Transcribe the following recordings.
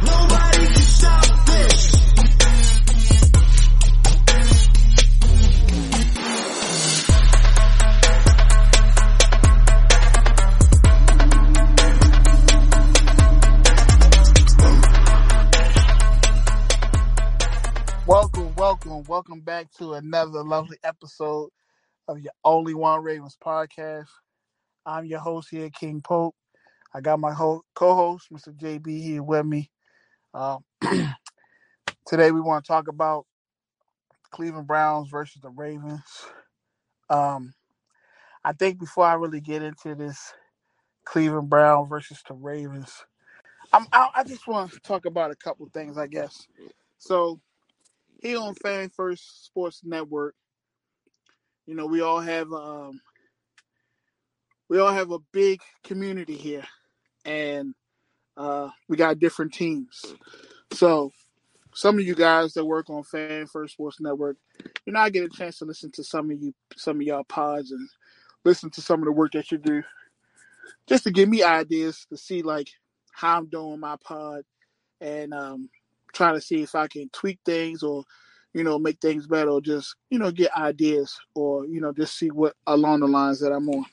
Nobody can stop this. Welcome back to another lovely episode of your Only One Ravens podcast. I'm your host here, King Pope. I got my co-host, Mr. JB, here with me. Today we want to talk about Cleveland Browns versus the Ravens. I think before I really get into this Cleveland Browns versus the Ravens, I just want to talk about a couple of things, I guess. So here on Fan First Sports Network, you know, we all have a big community here, and we got different teams. So some of you guys that work on Fan First Sports Network, you know, I get a chance to listen to some of y'all pods and listen to some of the work that you do, just to give me ideas to see like how I'm doing my pod and try to see if I can tweak things or, you know, make things better, or just, you know, get ideas, or, you know, just see what along the lines that I'm on.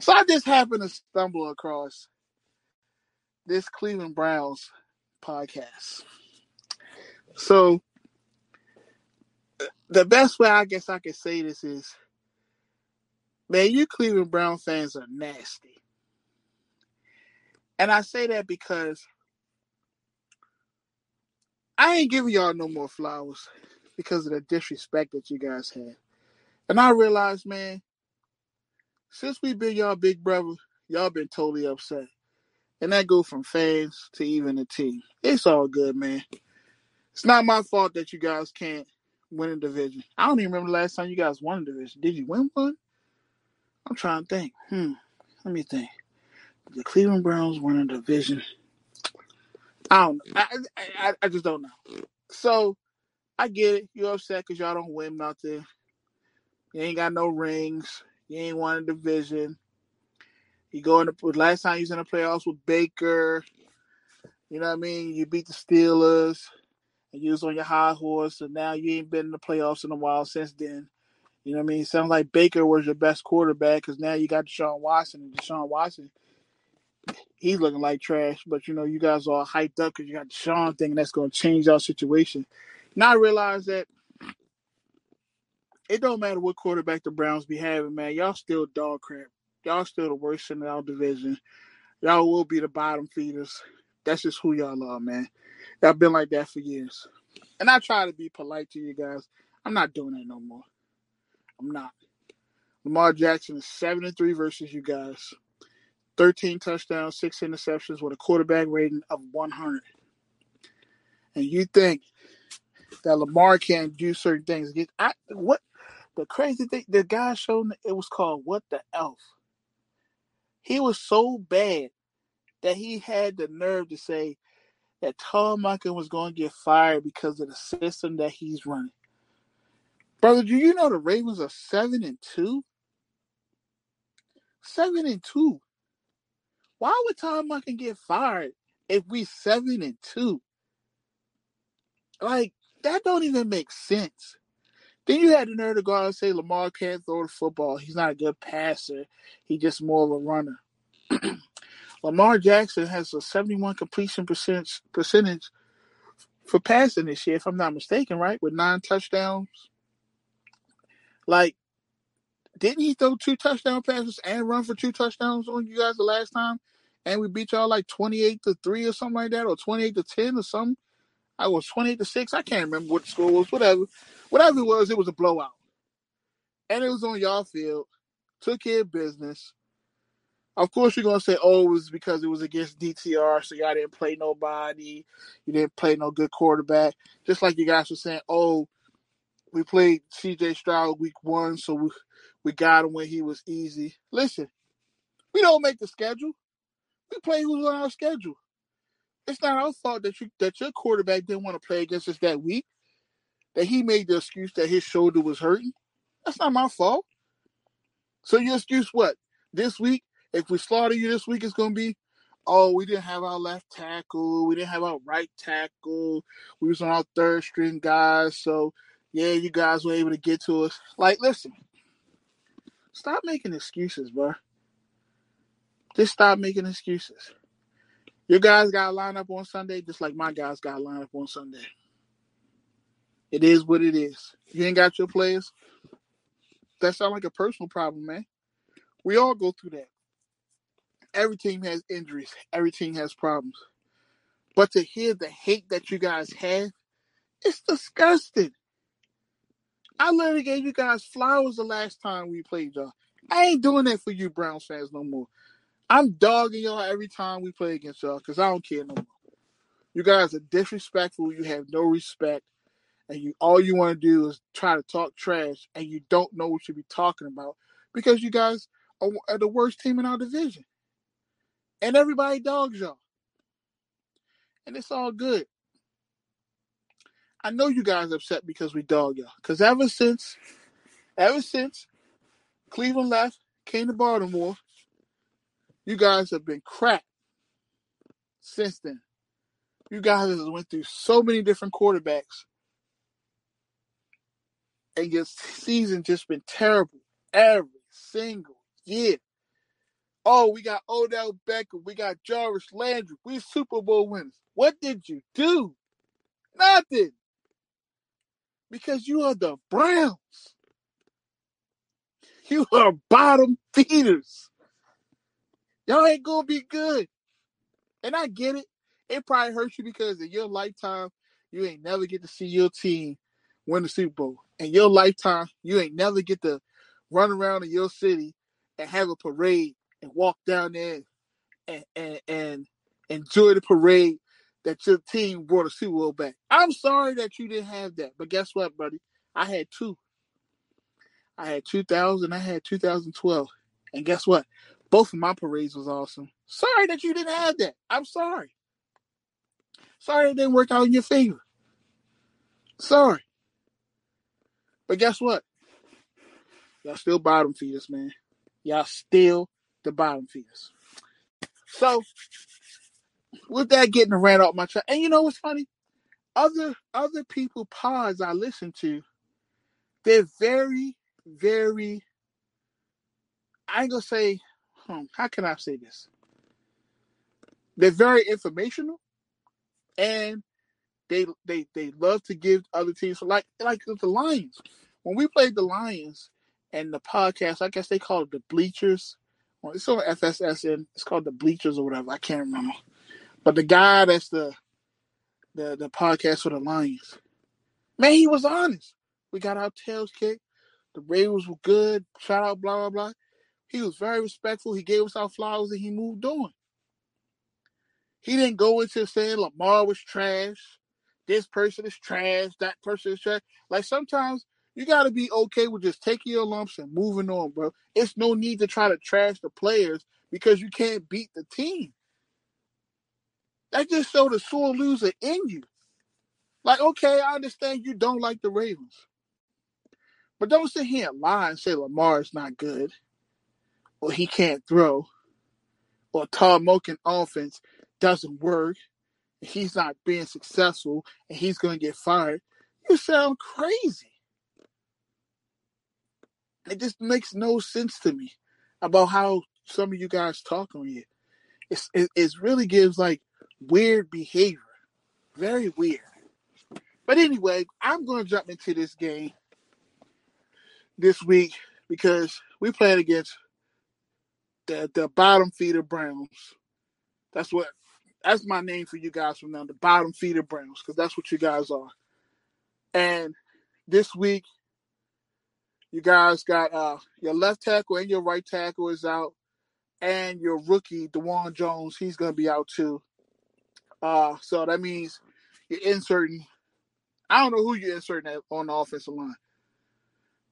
So I just happened to stumble across this Cleveland Browns podcast. So the best way I guess I can say this is, man, you Cleveland Brown fans are nasty. And I say that because I ain't giving y'all no more flowers because of the disrespect that you guys had. And I realized, man, since we've been y'all big brother, y'all been totally upset. And that go from fans to even the team. It's all good, man. It's not my fault that you guys can't win a division. I don't even remember the last time you guys won a division. Did you win one? I'm trying to think. Let me think. The Cleveland Browns won a division. I don't know. I just don't know. So, I get it. You're upset because y'all don't win nothing. You ain't got no rings. You ain't won a division. You go in the last time you was in the playoffs with Baker. You know what I mean? You beat the Steelers and you was on your high horse, and now you ain't been in the playoffs in a while since then. You know what I mean? It sounds like Baker was your best quarterback because now you got Deshaun Watson, and Deshaun Watson, he's looking like trash, but you know, you guys are all hyped up because you got Deshaun thing, and that's going to change our situation. Now I realize that it don't matter what quarterback the Browns be having, man. Y'all still dog crap. Y'all still the worst in our division. Y'all will be the bottom feeders. That's just who y'all are, man. Y'all been like that for years. And I try to be polite to you guys. I'm not doing that no more. I'm not. Lamar Jackson is 7-3 versus you guys. 13 touchdowns, 6 interceptions with a quarterback rating of 100. And you think that Lamar can't do certain things. The crazy thing, the guy showed, it was called What the Elf. He was so bad that he had the nerve to say that Todd Monken was going to get fired because of the system that he's running. Brother, do you know the Ravens are 7-2? 7-2. Why would Todd Monken get fired if we 7-2? Like, that don't even make sense. Then you had the nerve to go out and say Lamar can't throw the football. He's not a good passer. He's just more of a runner. Lamar Jackson has a 71% completion percentage for passing this year, if I'm not mistaken, right? With 9 touchdowns. Like, didn't he throw 2 touchdown passes and run for 2 touchdowns on you guys the last time? And we beat y'all like 28-3 or something like that, or 28-10 or something. I was 28-6. I can't remember what the score was. Whatever it was a blowout. And it was on y'all field. Took care of business. Of course, you're going to say, oh, it was because it was against DTR, so y'all didn't play nobody. You didn't play no good quarterback. Just like you guys were saying, oh, we played C.J. Stroud week one, so we got him when he was easy. Listen, we don't make the schedule. We play who's on our schedule. It's not our fault that your quarterback didn't want to play against us that week, that he made the excuse that his shoulder was hurting. That's not my fault. So your excuse what? This week, if we slaughter you this week, it's going to be, oh, we didn't have our left tackle. We didn't have our right tackle. We was on our third string guys. So, yeah, you guys were able to get to us. Like, listen, stop making excuses, bro. Just stop making excuses. Your guys got to line up on Sunday just like my guys got to line up on Sunday. It is what it is. You ain't got your players. That sounds like a personal problem, man. We all go through that. Every team has injuries. Every team has problems. But to hear the hate that you guys have, it's disgusting. I literally gave you guys flowers the last time we played y'all. I ain't doing that for you Browns fans no more. I'm dogging y'all every time we play against y'all because I don't care no more. You guys are disrespectful. You have no respect. And you all you want to do is try to talk trash, and you don't know what you be talking about because you guys are the worst team in our division. And everybody dogs y'all. And it's all good. I know you guys are upset because we dog y'all. Because ever since Cleveland left, came to Baltimore, you guys have been crap since then. You guys have went through so many different quarterbacks. And your season just been terrible every single year. Oh, we got Odell Beckham. We got Jarvis Landry. We Super Bowl winners. What did you do? Nothing. Because you are the Browns. You are bottom feeders. Y'all ain't going to be good. And I get it. It probably hurts you because in your lifetime, you ain't never get to see your team win the Super Bowl. In your lifetime, you ain't never get to run around in your city and have a parade and walk down there and enjoy the parade that your team brought a Super Bowl back. I'm sorry that you didn't have that, but guess what, buddy? I had two. I had 2000, I had 2012. And guess what? Both of my parades was awesome. Sorry that you didn't have that. I'm sorry. Sorry it didn't work out in your favor. Sorry. But guess what? Y'all still bottom feeders, man. Y'all still the bottom feeders. So, with that getting a rant off my chest, and you know what's funny? Other people pods I listen to, they're very, very, I ain't gonna say, how can I say this? They're very informational, and They love to give other teams like the Lions. When we played the Lions and the podcast, I guess they call it the Bleachers. Well, it's on FSSN. It's called the Bleachers or whatever. I can't remember. But the guy that's the podcast for the Lions, man, he was honest. We got our tails kicked. The Ravens were good. Shout out, blah, blah, blah. He was very respectful. He gave us our flowers and he moved on. He didn't go into saying Lamar was trash. This person is trash, that person is trash. Like, sometimes you got to be okay with just taking your lumps and moving on, bro. It's no need to try to trash the players because you can't beat the team. That just showed a sore loser in you. Like, okay, I understand you don't like the Ravens. But don't sit here and lie and say Lamar is not good or he can't throw or Todd Monken offense doesn't work. He's not being successful, and he's going to get fired. You sound crazy. It just makes no sense to me about how some of you guys talk on here. It really gives, like, weird behavior. Very weird. But anyway, I'm going to jump into this game this week because we're playing against the bottom feeder Browns. That's my name for you guys from now, the bottom feeder Browns, because that's what you guys are. And this week, you guys got your left tackle and your right tackle is out. and your rookie, DeJuan Jones, he's going to be out too. So that means you're inserting. I don't know who you're inserting on the offensive line.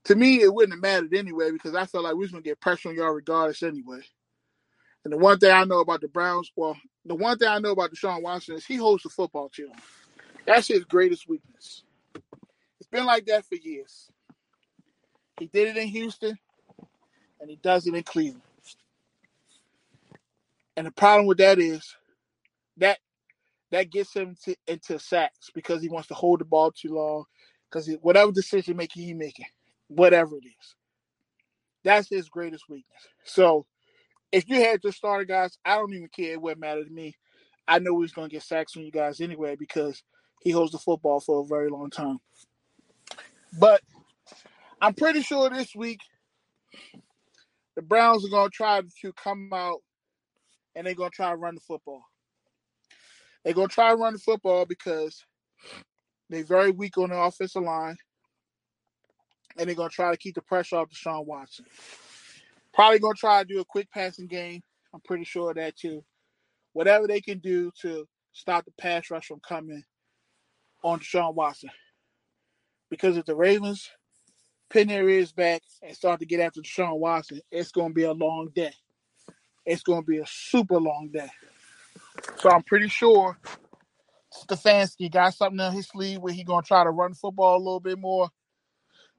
To me, it wouldn't have mattered anyway because I felt like we was going to get pressure on y'all regardless anyway. And the one thing I know about the Browns, well, the one thing I know about Deshaun Watson is he holds the football chill. That's his greatest weakness. It's been like that for years. He did it in Houston, and he does it in Cleveland. And the problem with that is that gets him into sacks because he wants to hold the ball too long, because whatever decision making he's making, whatever it is, that's his greatest weakness. So if you had your starter guys, I don't even care. It wouldn't matter to me. I know he's going to get sacks on you guys anyway because he holds the football for a very long time. But I'm pretty sure this week the Browns are going to try to come out and they're going to try to run the football. They're going to try to run the football because they're very weak on the offensive line, and they're going to try to keep the pressure off Deshaun Watson. Probably going to try to do a quick passing game. I'm pretty sure of that too. Whatever they can do to stop the pass rush from coming on Deshaun Watson. Because if the Ravens pin their ears back and start to get after Deshaun Watson, it's going to be a long day. It's going to be a super long day. So I'm pretty sure Stefanski got something on his sleeve where he's going to try to run football a little bit more.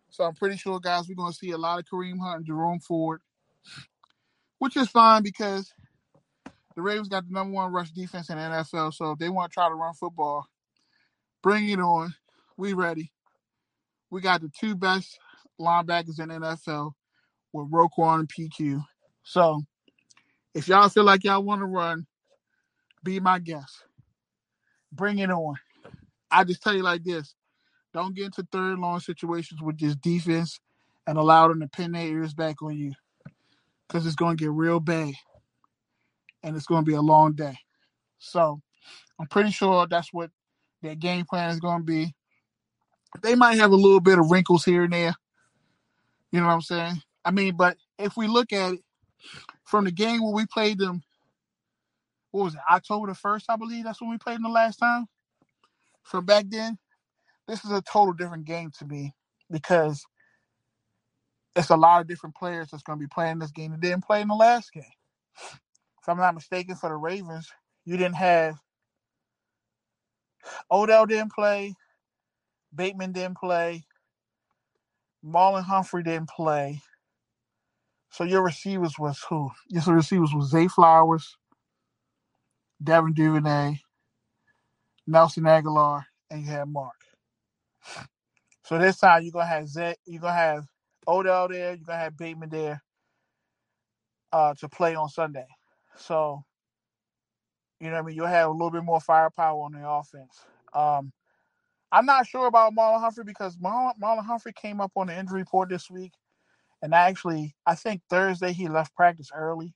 So I'm pretty sure, guys, we're going to see a lot of Kareem Hunt and Jerome Ford, which is fine because the Ravens got the number one rush defense in the NFL. So if they want to try to run football, bring it on. We ready. We got the two best linebackers in the NFL with Roquan and PQ. So if y'all feel like y'all want to run, be my guest. Bring it on. I just tell you like this. Don't get into third and long situations with this defense and allow them to pin their ears back on you because it's going to get real bad and it's going to be a long day. So I'm pretty sure that's what their game plan is going to be. They might have a little bit of wrinkles here and there. You know what I'm saying? I mean, but if we look at it from the game where we played them, what was it, October the 1st, I believe that's when we played them the last time. From back then, this is a total different game to me because it's a lot of different players that's going to be playing this game that didn't play in the last game. If I'm not mistaken, for the Ravens, you didn't have Odell didn't play, Bateman didn't play, Marlon Humphrey didn't play. So your receivers was who? Your receivers was Zay Flowers, Devin Duvernay, Nelson Aguilar, and you had Mark. So this time you're gonna have Odell there, you're gonna have Bateman there to play on Sunday. So you know what I mean, you'll have a little bit more firepower on the offense. I'm not sure about Marlon Humphrey because Marlon Humphrey came up on the injury report this week, and I think Thursday he left practice early.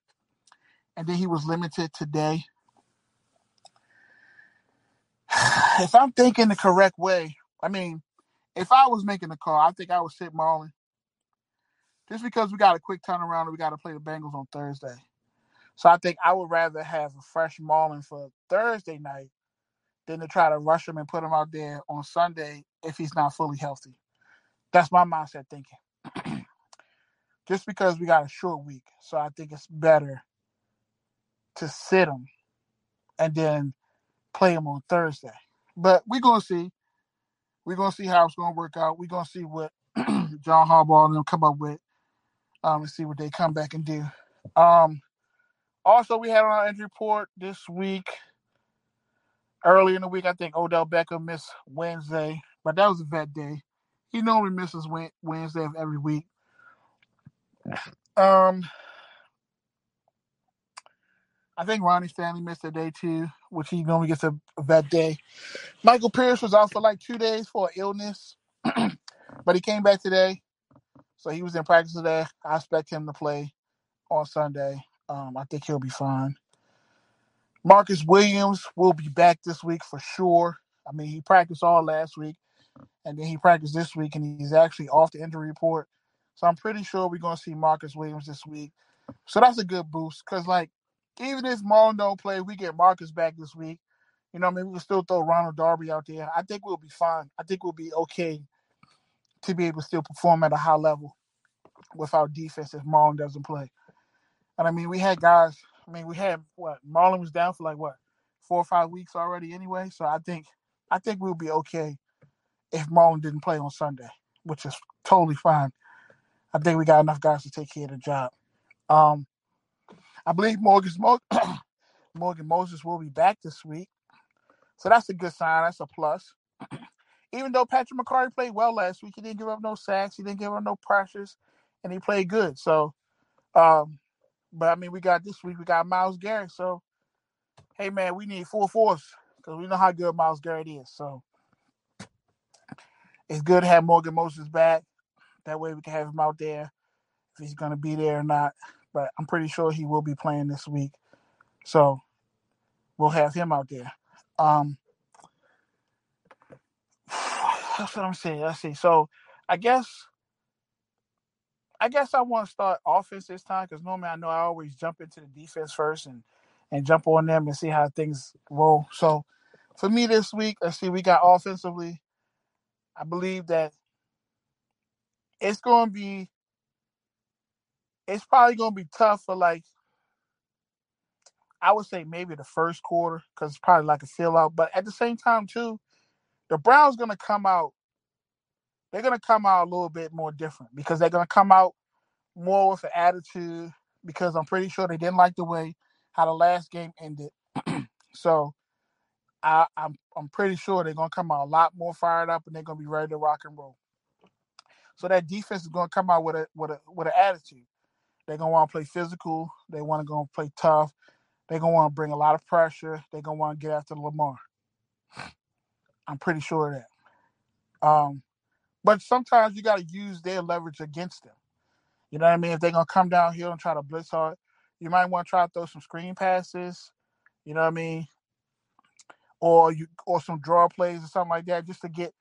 And then he was limited today. If I'm thinking the correct way, I mean, if I was making the call, I think I would sit Marlon. Just because we got a quick turnaround and we got to play the Bengals on Thursday. So I think I would rather have a fresh Marlon for Thursday night than to try to rush him and put him out there on Sunday if he's not fully healthy. That's my mindset thinking. Just because we got a short week. So I think it's better to sit him and then play him on Thursday. But we're going to see. We're going to see how it's going to work out. We're going to see what John Harbaugh and them come up with and see what they come back and do. Also, we had on our injury report this week. Early in the week, I think Odell Beckham missed Wednesday, but that was a vet day. He normally misses Wednesday of every week. I think Ronnie Stanley missed a day too, which he normally gets a vet day. Michael Pierce was out for like 2 days for illness, but he came back today. So he was in practice today. I expect him to play on Sunday. I think he'll be fine. Marcus Williams will be back this week for sure. I mean, he practiced all last week, and then he practiced this week, and he's actually off the injury report. So I'm pretty sure we're going to see Marcus Williams this week. So that's a good boost because, like, even if Marlon don't play, we get Marcus back this week. You know what I mean? We can still throw Ronald Darby out there. I think we'll be fine. I think we'll be okay to be able to still perform at a high level with our defense if Marlon doesn't play. And, I mean, we had guys – I mean, we had what? Marlon was down for, like, what, 4 or 5 weeks already anyway? So I think we'll be okay if Marlon didn't play on Sunday, which is totally fine. I think we got enough guys to take care of the job. I believe Morgan Moses will be back this week. So that's a good sign. That's a plus. Even though Patrick McCarty played well last week, he didn't give up no sacks. He didn't give up no pressures, and he played good. So, but, I mean, we got this week, we got Myles Garrett. So, hey, man, we need full force because we know how good Myles Garrett is. So it's good to have Morgan Moses back. That way we can have him out there if he's going to be there or not. But I'm pretty sure he will be playing this week. So we'll have him out there. That's what I'm saying. Let's see. So I guess I want to start offense this time because normally I know I always jump into the defense first and jump on them and see how things roll. So for me this week, let's see, we got offensively, I believe that it's going to be – it's probably going to be tough for, like, I would say maybe the first quarter because it's probably like a fill-out. But at the same time, too, the Browns going to come out – they're going to come out a little bit more different because they're going to come out more with an attitude because I'm pretty sure they didn't like the way how the last game ended. So I'm pretty sure they're going to come out a lot more fired up and they're going to be ready to rock and roll. So that defense is going to come out with an attitude. They're going to want to play physical. They want to go and play tough. They're going to want to bring a lot of pressure. They're going to want to get after Lamar. I'm pretty sure of that. But sometimes you got to use their leverage against them. You know what I mean? If they're going to come down here and try to blitz hard, you might want to try to throw some screen passes. You know what I mean? Or some draw plays or something like that just to get,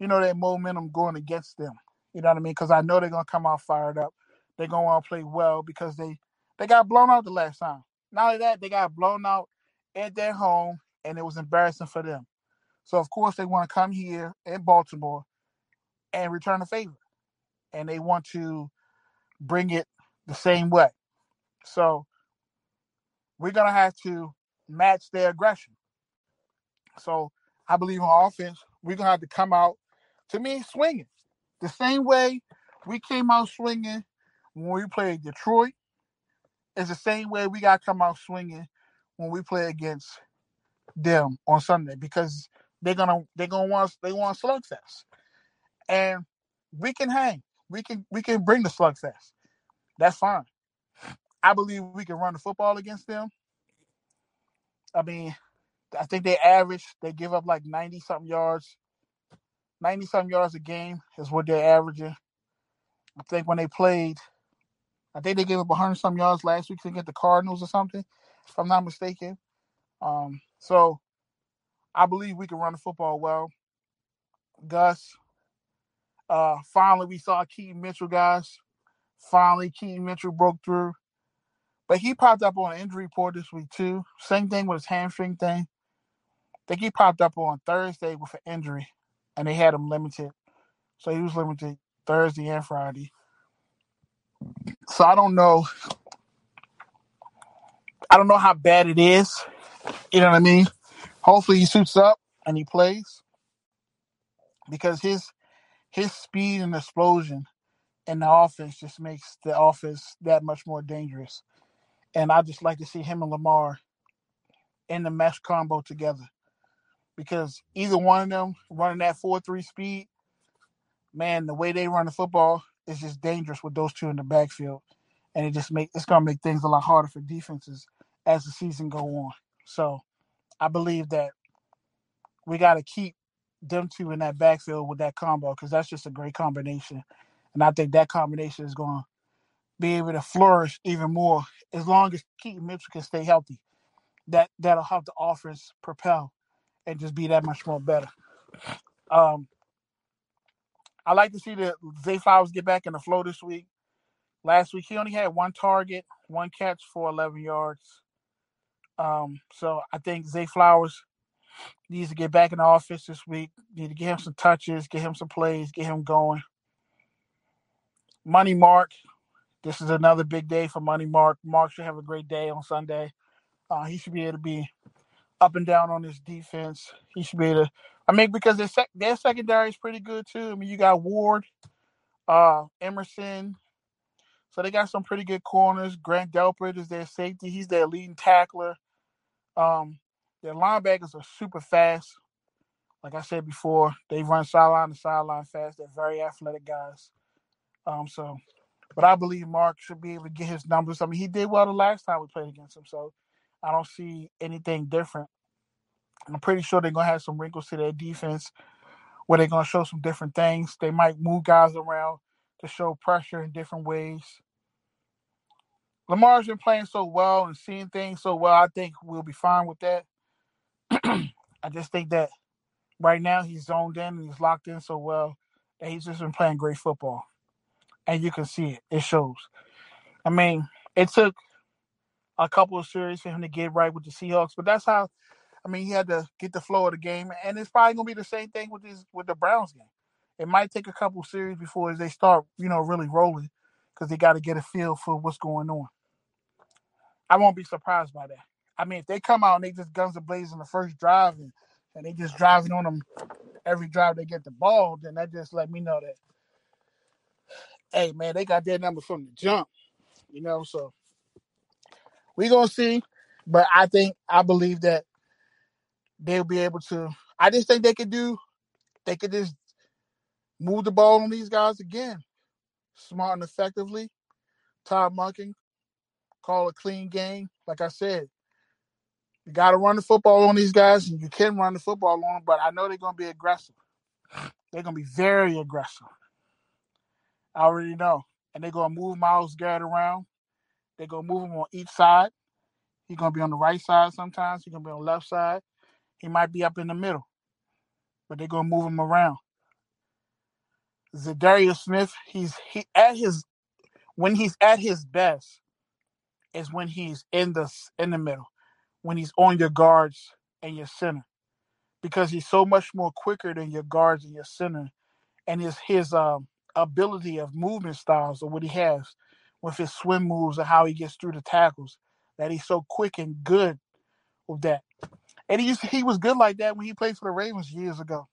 you know, that momentum going against them. You know what I mean? Because I know they're going to come out fired up. They're going to want to play well because they got blown out the last time. Not only that, they got blown out at their home, and it was embarrassing for them. So, of course, they want to come here in Baltimore and return the favor. And they want to bring it the same way. So, we're going to have to match their aggression. So, I believe on offense, we're going to have to come out, to me, swinging. The same way we came out swinging when we played Detroit is the same way we got to come out swinging when we play against them on Sunday because they want a slugfest, and we can hang, we can bring the slugfest. That's fine. I believe we can run the football against them. I mean, I think they give up like 90-something yards. 90-something yards a game is what they're averaging. I think when they played, I think they gave up 100-something yards last week against the Cardinals or something, if I'm not mistaken. So I believe we can run the football well. Gus, finally we saw Keaton Mitchell, guys. Finally Keaton Mitchell broke through. But he popped up on an injury report this week too. Same thing with his hamstring thing. I think he popped up on Thursday with an injury. And they had him limited. So he was limited Thursday and Friday. So I don't know how bad it is. You know what I mean? Hopefully he suits up and he plays. Because his speed and explosion in the offense just makes the offense that much more dangerous. And I just like to see him and Lamar in the mesh combo together. Because either one of them running that 4-3 speed, man, the way they run the football is just dangerous with those two in the backfield. And it's going to make things a lot harder for defenses as the season go on. So I believe that we got to keep them two in that backfield with that combo because that's just a great combination. And I think that combination is going to be able to flourish even more as long as Keaton Mitchell can stay healthy. That'll help the offense propel and just be that much more better. I like to see the Zay Flowers get back in the flow this week. Last week, he only had one target, one catch for 11 yards. So I think Zay Flowers needs to get back in the office this week. Need to get him some touches, get him some plays, get him going. Money Mark. This is another big day for Money Mark. Mark should have a great day on Sunday. He should be able to be up and down on his defense. He should be able to – I mean, because their secondary is pretty good too. I mean, you got Ward, Emerson. So they got some pretty good corners. Grant Delpit is their safety. He's their leading tackler. Their linebackers are super fast. Like I said before, they run sideline to sideline fast. They're very athletic guys. But I believe Mark should be able to get his numbers. I mean, he did well the last time we played against him, so I don't see anything different. I'm pretty sure they're going to have some wrinkles to their defense where they're going to show some different things. They might move guys around to show pressure in different ways. Lamar's been playing so well and seeing things so well, I think we'll be fine with that. I just think that right now he's zoned in and he's locked in so well that he's just been playing great football. And you can see it. It shows. I mean, it took a couple of series for him to get right with the Seahawks, but that's how, I mean, he had to get the flow of the game. And it's probably going to be the same thing with the Browns game. It might take a couple of series before they start, really rolling because they got to get a feel for what's going on. I won't be surprised by that. I mean, if they come out and they just guns ablazing the first drive and they just driving on them every drive they get the ball, then that just let me know that, hey, man, they got their number from the jump, so we're going to see. But I believe that they'll be able to – I just think they could just move the ball on these guys again, smart and effectively. Todd Monken, call a clean game. Like I said, you got to run the football on these guys, and you can run the football on them, but I know they're going to be aggressive. They're going to be very aggressive. I already know. And they're going to move Myles Garrett around. They're going to move him on each side. He's going to be on the right side sometimes. He's going to be on the left side. He might be up in the middle. But they're going to move him around. Zadarius Smith, when he's at his best is when he's in the middle, when he's on your guards and your center. Because he's so much more quicker than your guards and your center. And his ability of movement styles or what he has with his swim moves and how he gets through the tackles, that he's so quick and good with that. And he was good like that when he played for the Ravens years ago.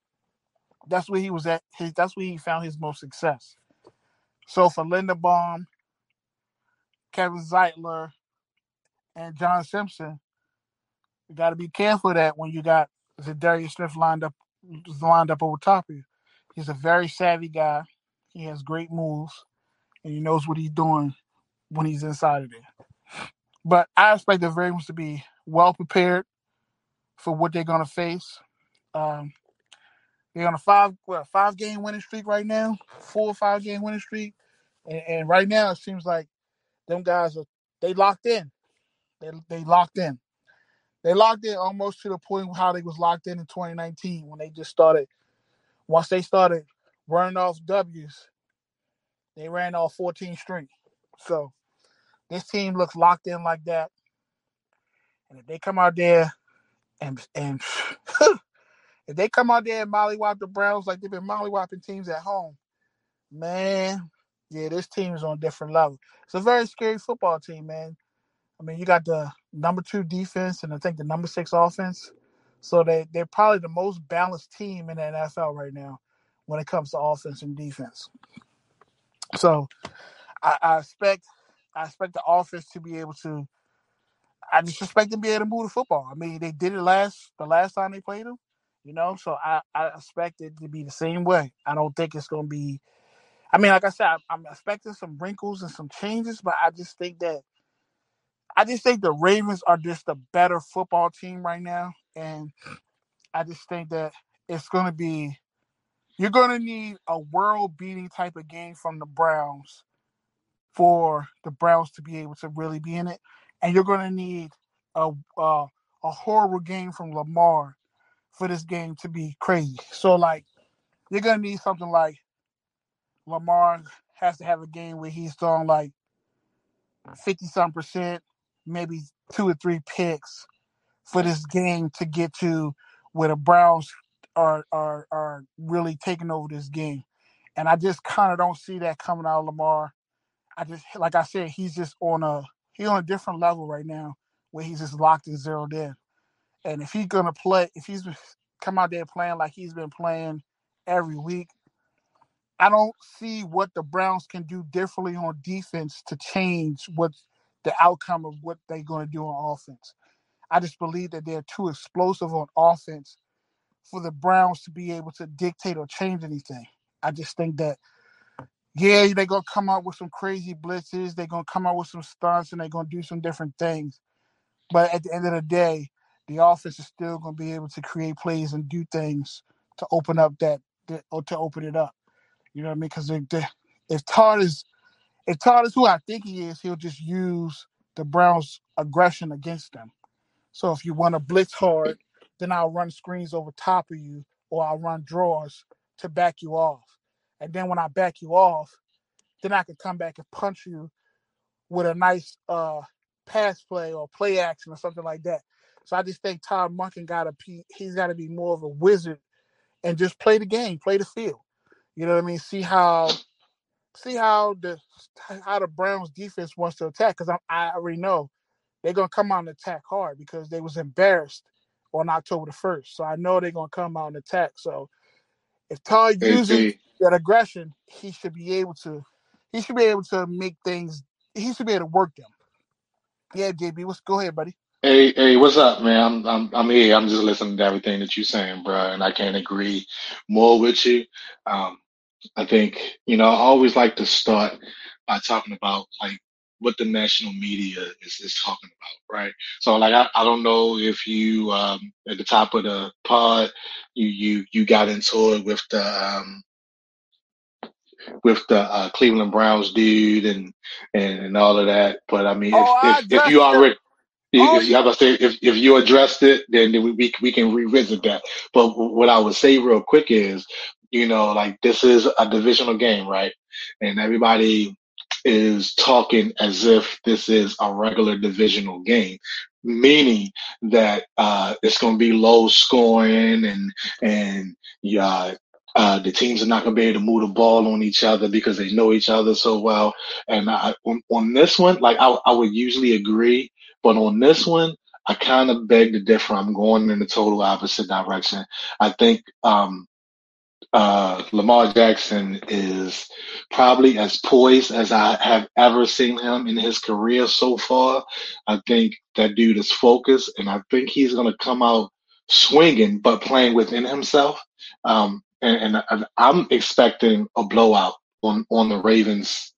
That's where he was at. That's where he found his most success. So for Linderbaum, Kevin Zeitler, and John Simpson, you got to be careful of that when you got Zadarius Smith lined up over top of you. He's a very savvy guy. He has great moves, and he knows what he's doing when he's inside of there. But I expect the Ravens to be well prepared for what they're going to face. They're on a five-game winning streak right now, 4 or 5-game winning streak. And right now it seems like them guys they locked in. They locked in. They locked in almost to the point how they was locked in 2019 when they just started. Once they started running off W's, they ran off 14 straight. So this team looks locked in like that. And if they come out there and if they come out there and mollywop the Browns like they've been mollywopping teams at home, man, yeah, this team is on a different level. It's a very scary football team, man. I mean, you got the number 2 defense and I think the number 6 offense. So they're probably the most balanced team in the NFL right now when it comes to offense and defense. So I expect the offense to be able to – I just expect them to be able to move the football. I mean, they did it the last time they played them, so I expect it to be the same way. I don't think it's going to be – I mean, like I said, I'm expecting some wrinkles and some changes, but I just think the Ravens are just a better football team right now, and I just think that it's going to be – you're going to need a world-beating type of game from the Browns for the Browns to be able to really be in it. And you're going to need a horrible game from Lamar for this game to be crazy. So, you're going to need something like Lamar has to have a game where he's throwing, 50-some%, maybe 2 or 3 picks for this game to get to where the Browns are really taking over this game. And I just kind of don't see that coming out of Lamar. I just, like I said, he's just on a different level right now where he's just locked and zeroed in. And if he's going to play, if he's come out there playing like he's been playing every week, I don't see what the Browns can do differently on defense to change what the outcome of what they're going to do on offense. I just believe that they're too explosive on offense for the Browns to be able to dictate or change anything. I just think that, yeah, they're going to come out with some crazy blitzes. They're going to come out with some stunts, and they're going to do some different things. But at the end of the day, the offense is still going to be able to create plays and do things to open up that or to open it up. You know what I mean? Because if Todd is who I think he is, he'll just use the Browns' aggression against them. So if you want to blitz hard, then I'll run screens over top of you, or I'll run draws to back you off. And then when I back you off, then I can come back and punch you with a nice pass play or play action or something like that. So I just think Todd Monken he's got to be more of a wizard and just play the game, play the field. You know what I mean? See how the Browns defense wants to attack, because I already know they're gonna come out and attack hard because they was embarrassed on October 1st. So I know they're gonna come out and attack. So if Todd uses that aggression, he should be able to make things. He should be able to work them. Yeah, JB, go ahead, buddy. Hey, what's up, man? I'm here. I'm just listening to everything that you're saying, bro, and I can't agree more with you. I think, I always like to start by talking about what the national media is talking about, right? So I don't know if you at the top of the pod you got into it with the Cleveland Browns dude and all of that, but I mean if you already. If you addressed it, then we can revisit that. But what I would say real quick is, this is a divisional game, right? And everybody is talking as if this is a regular divisional game, meaning that it's going to be low scoring and the teams are not going to be able to move the ball on each other because they know each other so well. And on this one, I would usually agree. But on this one, I kind of beg to differ. I'm going in the total opposite direction. I think Lamar Jackson is probably as poised as I have ever seen him in his career so far. I think that dude is focused, and I think he's going to come out swinging but playing within himself. And I'm expecting a blowout on the Ravens'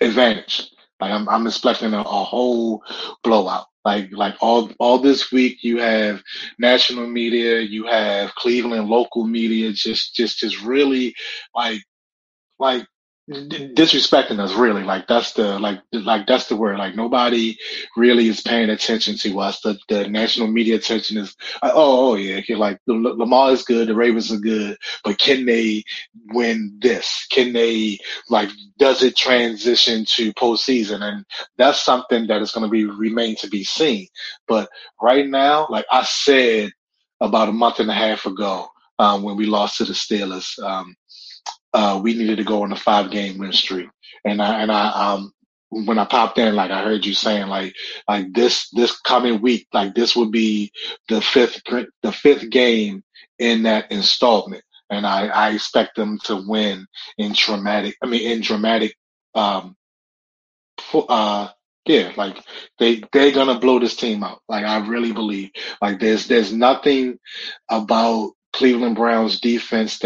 advantage. I'm expecting a whole blowout. All this week, you have national media, you have Cleveland local media, just really disrespecting us. Really, that's the word. Nobody really is paying attention to us. The national media attention is Lamar is good, the Ravens are good, but can they win this? Can they does it transition to postseason? And that's something that is going to remain to be seen. But right now, like I said about a month and a half ago, when we lost to the Steelers, we needed to go on a 5-game win streak. And I when I popped in, I heard you saying this coming week, this would be the fifth game in that installment. And I expect them to win in dramatic, they're going to blow this team out. I really believe there's nothing about Cleveland Browns defense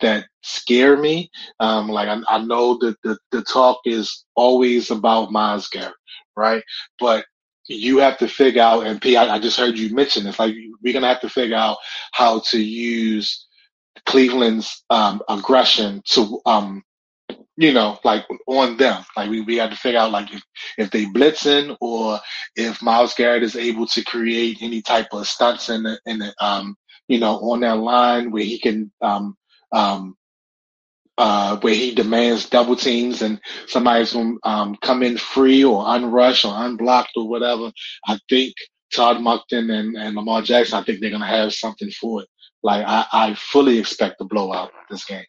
that scare me. I know that the talk is always about Myles Garrett, right? But you have to figure out, and P, I just heard you mention this, we're going to have to figure out how to use Cleveland's aggression to, on them. We have to figure out, if they blitzing or if Myles Garrett is able to create any type of stunts in the on that line where he can where he demands double teams and somebody's going to come in free or unrushed or unblocked or whatever. I think Todd Monken and Lamar Jackson, I think they're going to have something for it. Like, I fully expect a blowout this game.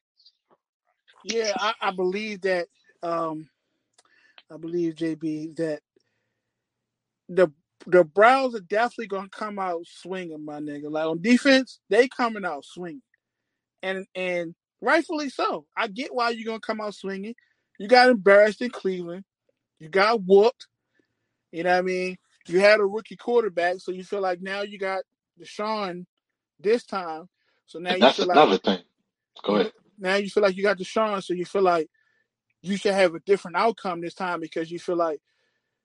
Yeah, I believe that. I believe, JB, that the Browns are definitely going to come out swinging, my nigga. Like, on defense, they coming out swinging. And rightfully so. I get why you're going to come out swinging. You got embarrassed in Cleveland. You got whooped. You know what I mean? You had a rookie quarterback, so you feel like now you got Deshaun this time. So now you feel like another thing. Go ahead. Now you feel like you got Deshaun, so you feel like you should have a different outcome this time because you feel like,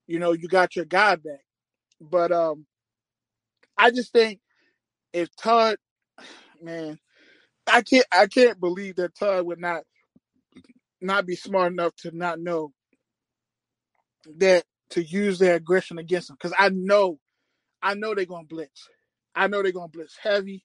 you know, you got your guy back. But I just think if Todd, man, I can't believe that Todd would not be smart enough to not know that to use their aggression against them. Because I know they're going to blitz. I know they're going to blitz heavy.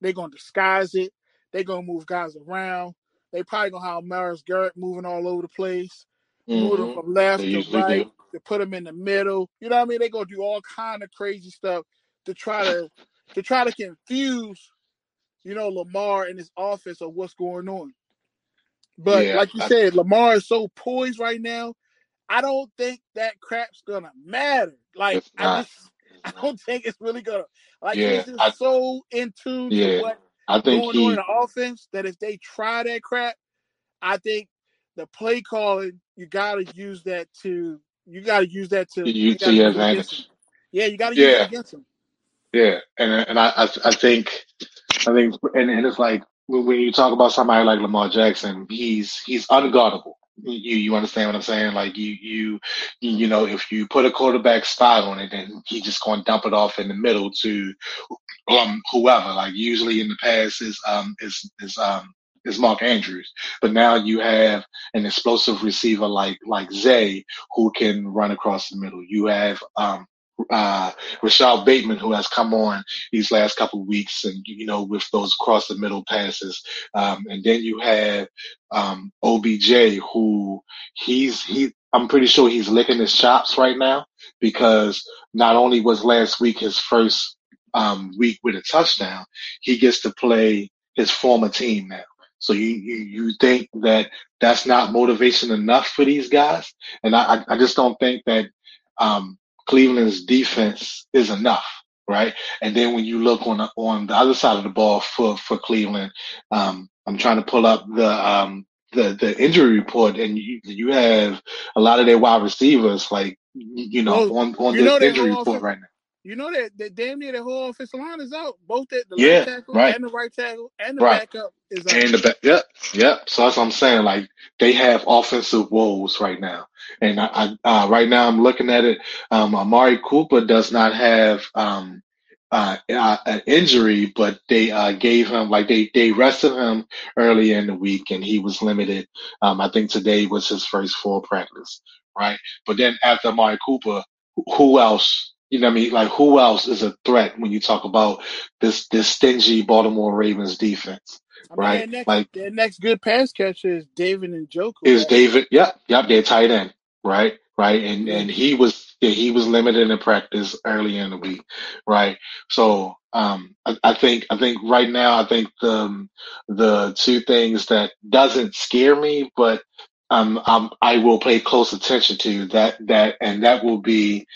They're going to disguise it. They're going to move guys around. They probably going to have Myles Garrett moving all over the place, move them from left to right, to put them in the middle. You know what I mean? They're going to do all kind of crazy stuff to try to confuse, you know, Lamar and his offense of what's going on. But like you said, Lamar is so poised right now. I don't think that crap's going to matter. Like, I don't think it's really going to. Like, he's just so in tune to what's going on in the offense that if they try that crap, I think the play calling, you got to use that to your advantage. Yeah, you got to use it against them. Yeah, and I think and it's like when you talk about somebody like Lamar Jackson, he's unguardable. You understand what I'm saying? Like you know, if you put a quarterback style on it, then he's just going to dump it off in the middle to whoever. Like usually in the past is Mark Andrews, but now you have an explosive receiver like Zay who can run across the middle. You have Rashad Bateman, who has come on these last couple of weeks, and you know, with those across the middle passes, and then you have OBJ, who I'm pretty sure he's licking his chops right now because not only was last week his first week with a touchdown, he gets to play his former team now. So you think that that's not motivation enough for these guys, and I just don't think that. Cleveland's defense is enough, right? And then when you look on the other side of the ball for Cleveland, I'm trying to pull up the injury report, and you have a lot of their wide receivers, like, you know, on the injury report right now. You know that damn near the whole offensive line is out. Both the left tackle and the right tackle and the backup is out. And the back, yep. So that's what I'm saying. Like, they have offensive woes right now. And I right now I'm looking at it. Amari Cooper does not have an injury, but they gave him, like, they rested him early in the week, and he was limited. I think today was his first full practice, right? But then after Amari Cooper, who else? You know what I mean? Like, who else is a threat when you talk about this stingy Baltimore Ravens defense? Right, their next good pass catcher is David Njoku. Their tight end, right, and he was limited in practice early in the week, right. So I think right now the two things that doesn't scare me, but I will pay close attention to that, and that will be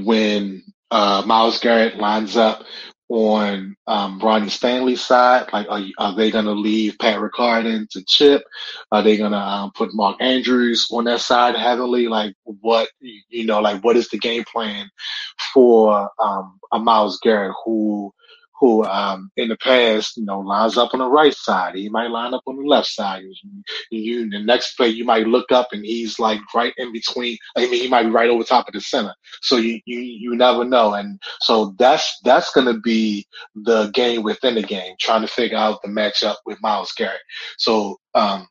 when Myles Garrett lines up on Ronnie Stanley's side. Like, are they going to leave Pat Ricardin to chip? Are they going to put Mark Andrews on that side heavily? Like, what is the game plan for a Myles Garrett who in the past, you know, lines up on the right side? He might line up on the left side. The next play, you might look up and he's like right in between. I mean, he might be right over top of the center. So you never know. And so that's going to be the game within the game, trying to figure out the matchup with Myles Garrett. So I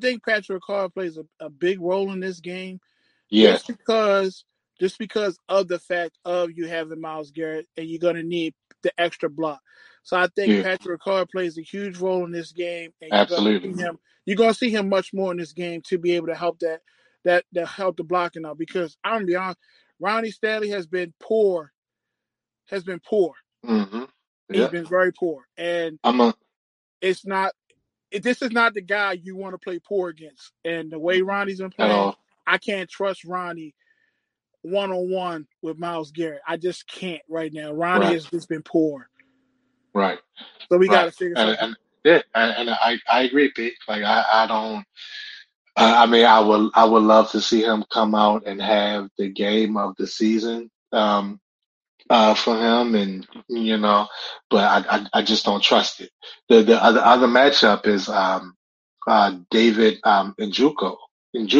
think Patrick Ricard plays a big role in this game. Yeah. Just because of the fact of you having Myles Garrett, and you're going to need the extra block. So I think Patrick Ricard plays a huge role in this game. And you're going to see him much more in this game to be able to help that help the blocking out, because I'm going to be honest, Ronnie Stanley has been poor. Mm-hmm. Yeah. He's been very poor. And this is not the guy you want to play poor against. And the way Ronnie's been playing, I can't trust Ronnie one-on-one with Myles Garrett. I just can't right now. Ronnie has just been poor. Right. So we got to figure something out. And I agree, Pete. Like, I don't – I mean, I would love to see him come out and have the game of the season for him, and you know, but I just don't trust it. The other matchup is David Njoku. You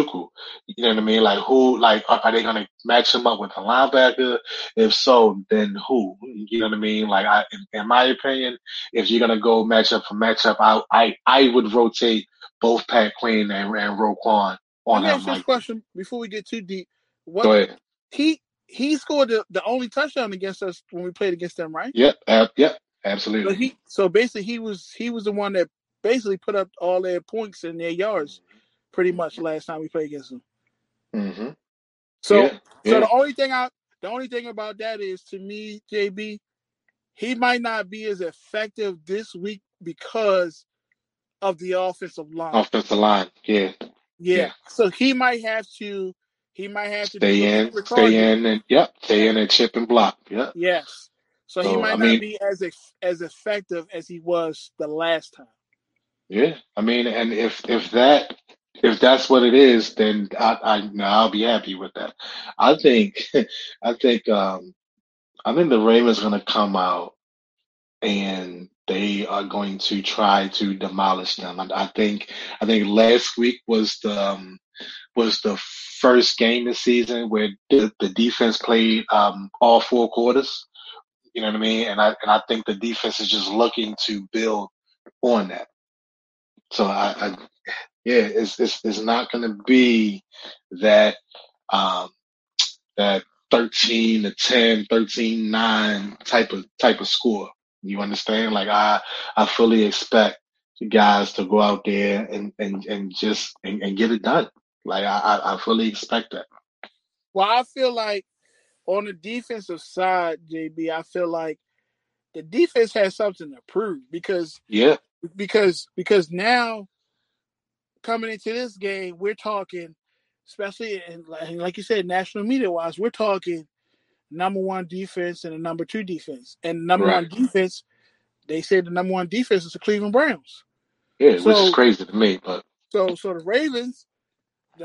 know what I mean? Like, who? Like, are they going to match him up with a linebacker? If so, then who? You know what I mean? Like, in my opinion, if you're going to go matchup for matchup, I would rotate both Pat Queen and Roquan on him. Let me ask you a question before we get too deep. Go ahead. He scored the only touchdown against us when we played against them, right? Yep, absolutely. So basically, he was the one that basically put up all their points and their yards, pretty much last time we played against them. Mm-hmm. So the only thing about that is, to me, JB, he might not be as effective this week because of the offensive line. Yeah. So he might have to. Stay in and chip and block. Yep. Yes. So he might not be as effective as he was the last time. Yeah, I mean, and if that's what it is, then I'll be happy with that. I think the Ravens are going to come out and they are going to try to demolish them. I think last week was the first game this season where the defense played all four quarters. You know what I mean? And I think the defense is just looking to build on that. So it's not going to be that that 13-10, 13-9 type of score. You understand? Like, I fully expect guys to go out there and just get it done. Like, I fully expect that. Well, I feel like on the defensive side, JB, I feel like the defense has something to prove because now coming into this game, we're talking, especially in, like you said, national media wise, we're talking number one defense and a number two defense, and number one defense. They said the number one defense is the Cleveland Browns. Yeah, which is crazy to me. But so the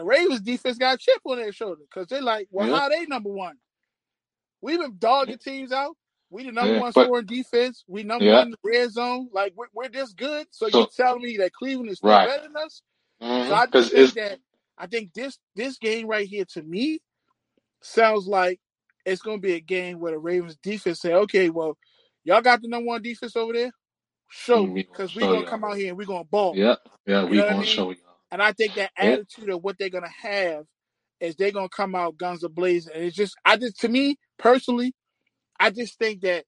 Ravens defense got a chip on their shoulder because they're like, how are they number one? We've been dogging teams out. We the number one scoring defense. We number one in the red zone. Like, we're this good. So you're telling me that Cleveland is still better than us? Mm-hmm. So I just think this game right here, to me, sounds like it's going to be a game where the Ravens defense say, okay, well, y'all got the number one defense over there? Show me, because we're going to come out here and we're going to ball. Yeah, we're going to show you. And I think that attitude of what they're going to have is they're going to come out guns a-blazing. And it's just, to me, personally, I just think that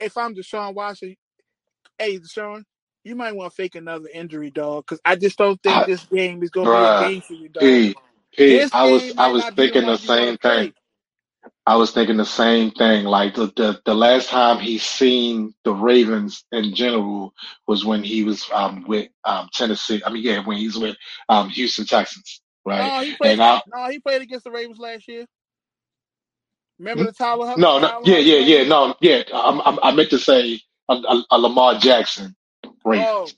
if I'm Deshaun Watson, hey, Deshaun, you might want to fake another injury, dog, because I just don't think this game is going to be a game for you, dog. I was thinking the same thing. I was thinking the same thing. Like, the last time he seen the Ravens in general was when he was with Tennessee. I mean, when he's with Houston Texans, right? He played against the Ravens last year. Remember the Tyler Hubbard? No. I meant to say a Lamar Jackson Ravens. Oh.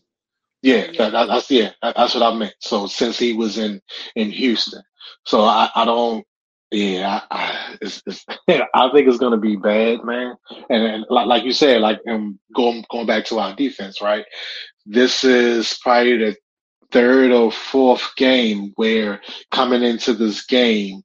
Yeah. That's what I meant. So since he was in Houston, so I don't. Yeah, I think it's gonna be bad, man. And like you said, like, and going back to our defense, right? This is probably the third or fourth game where, coming into this game,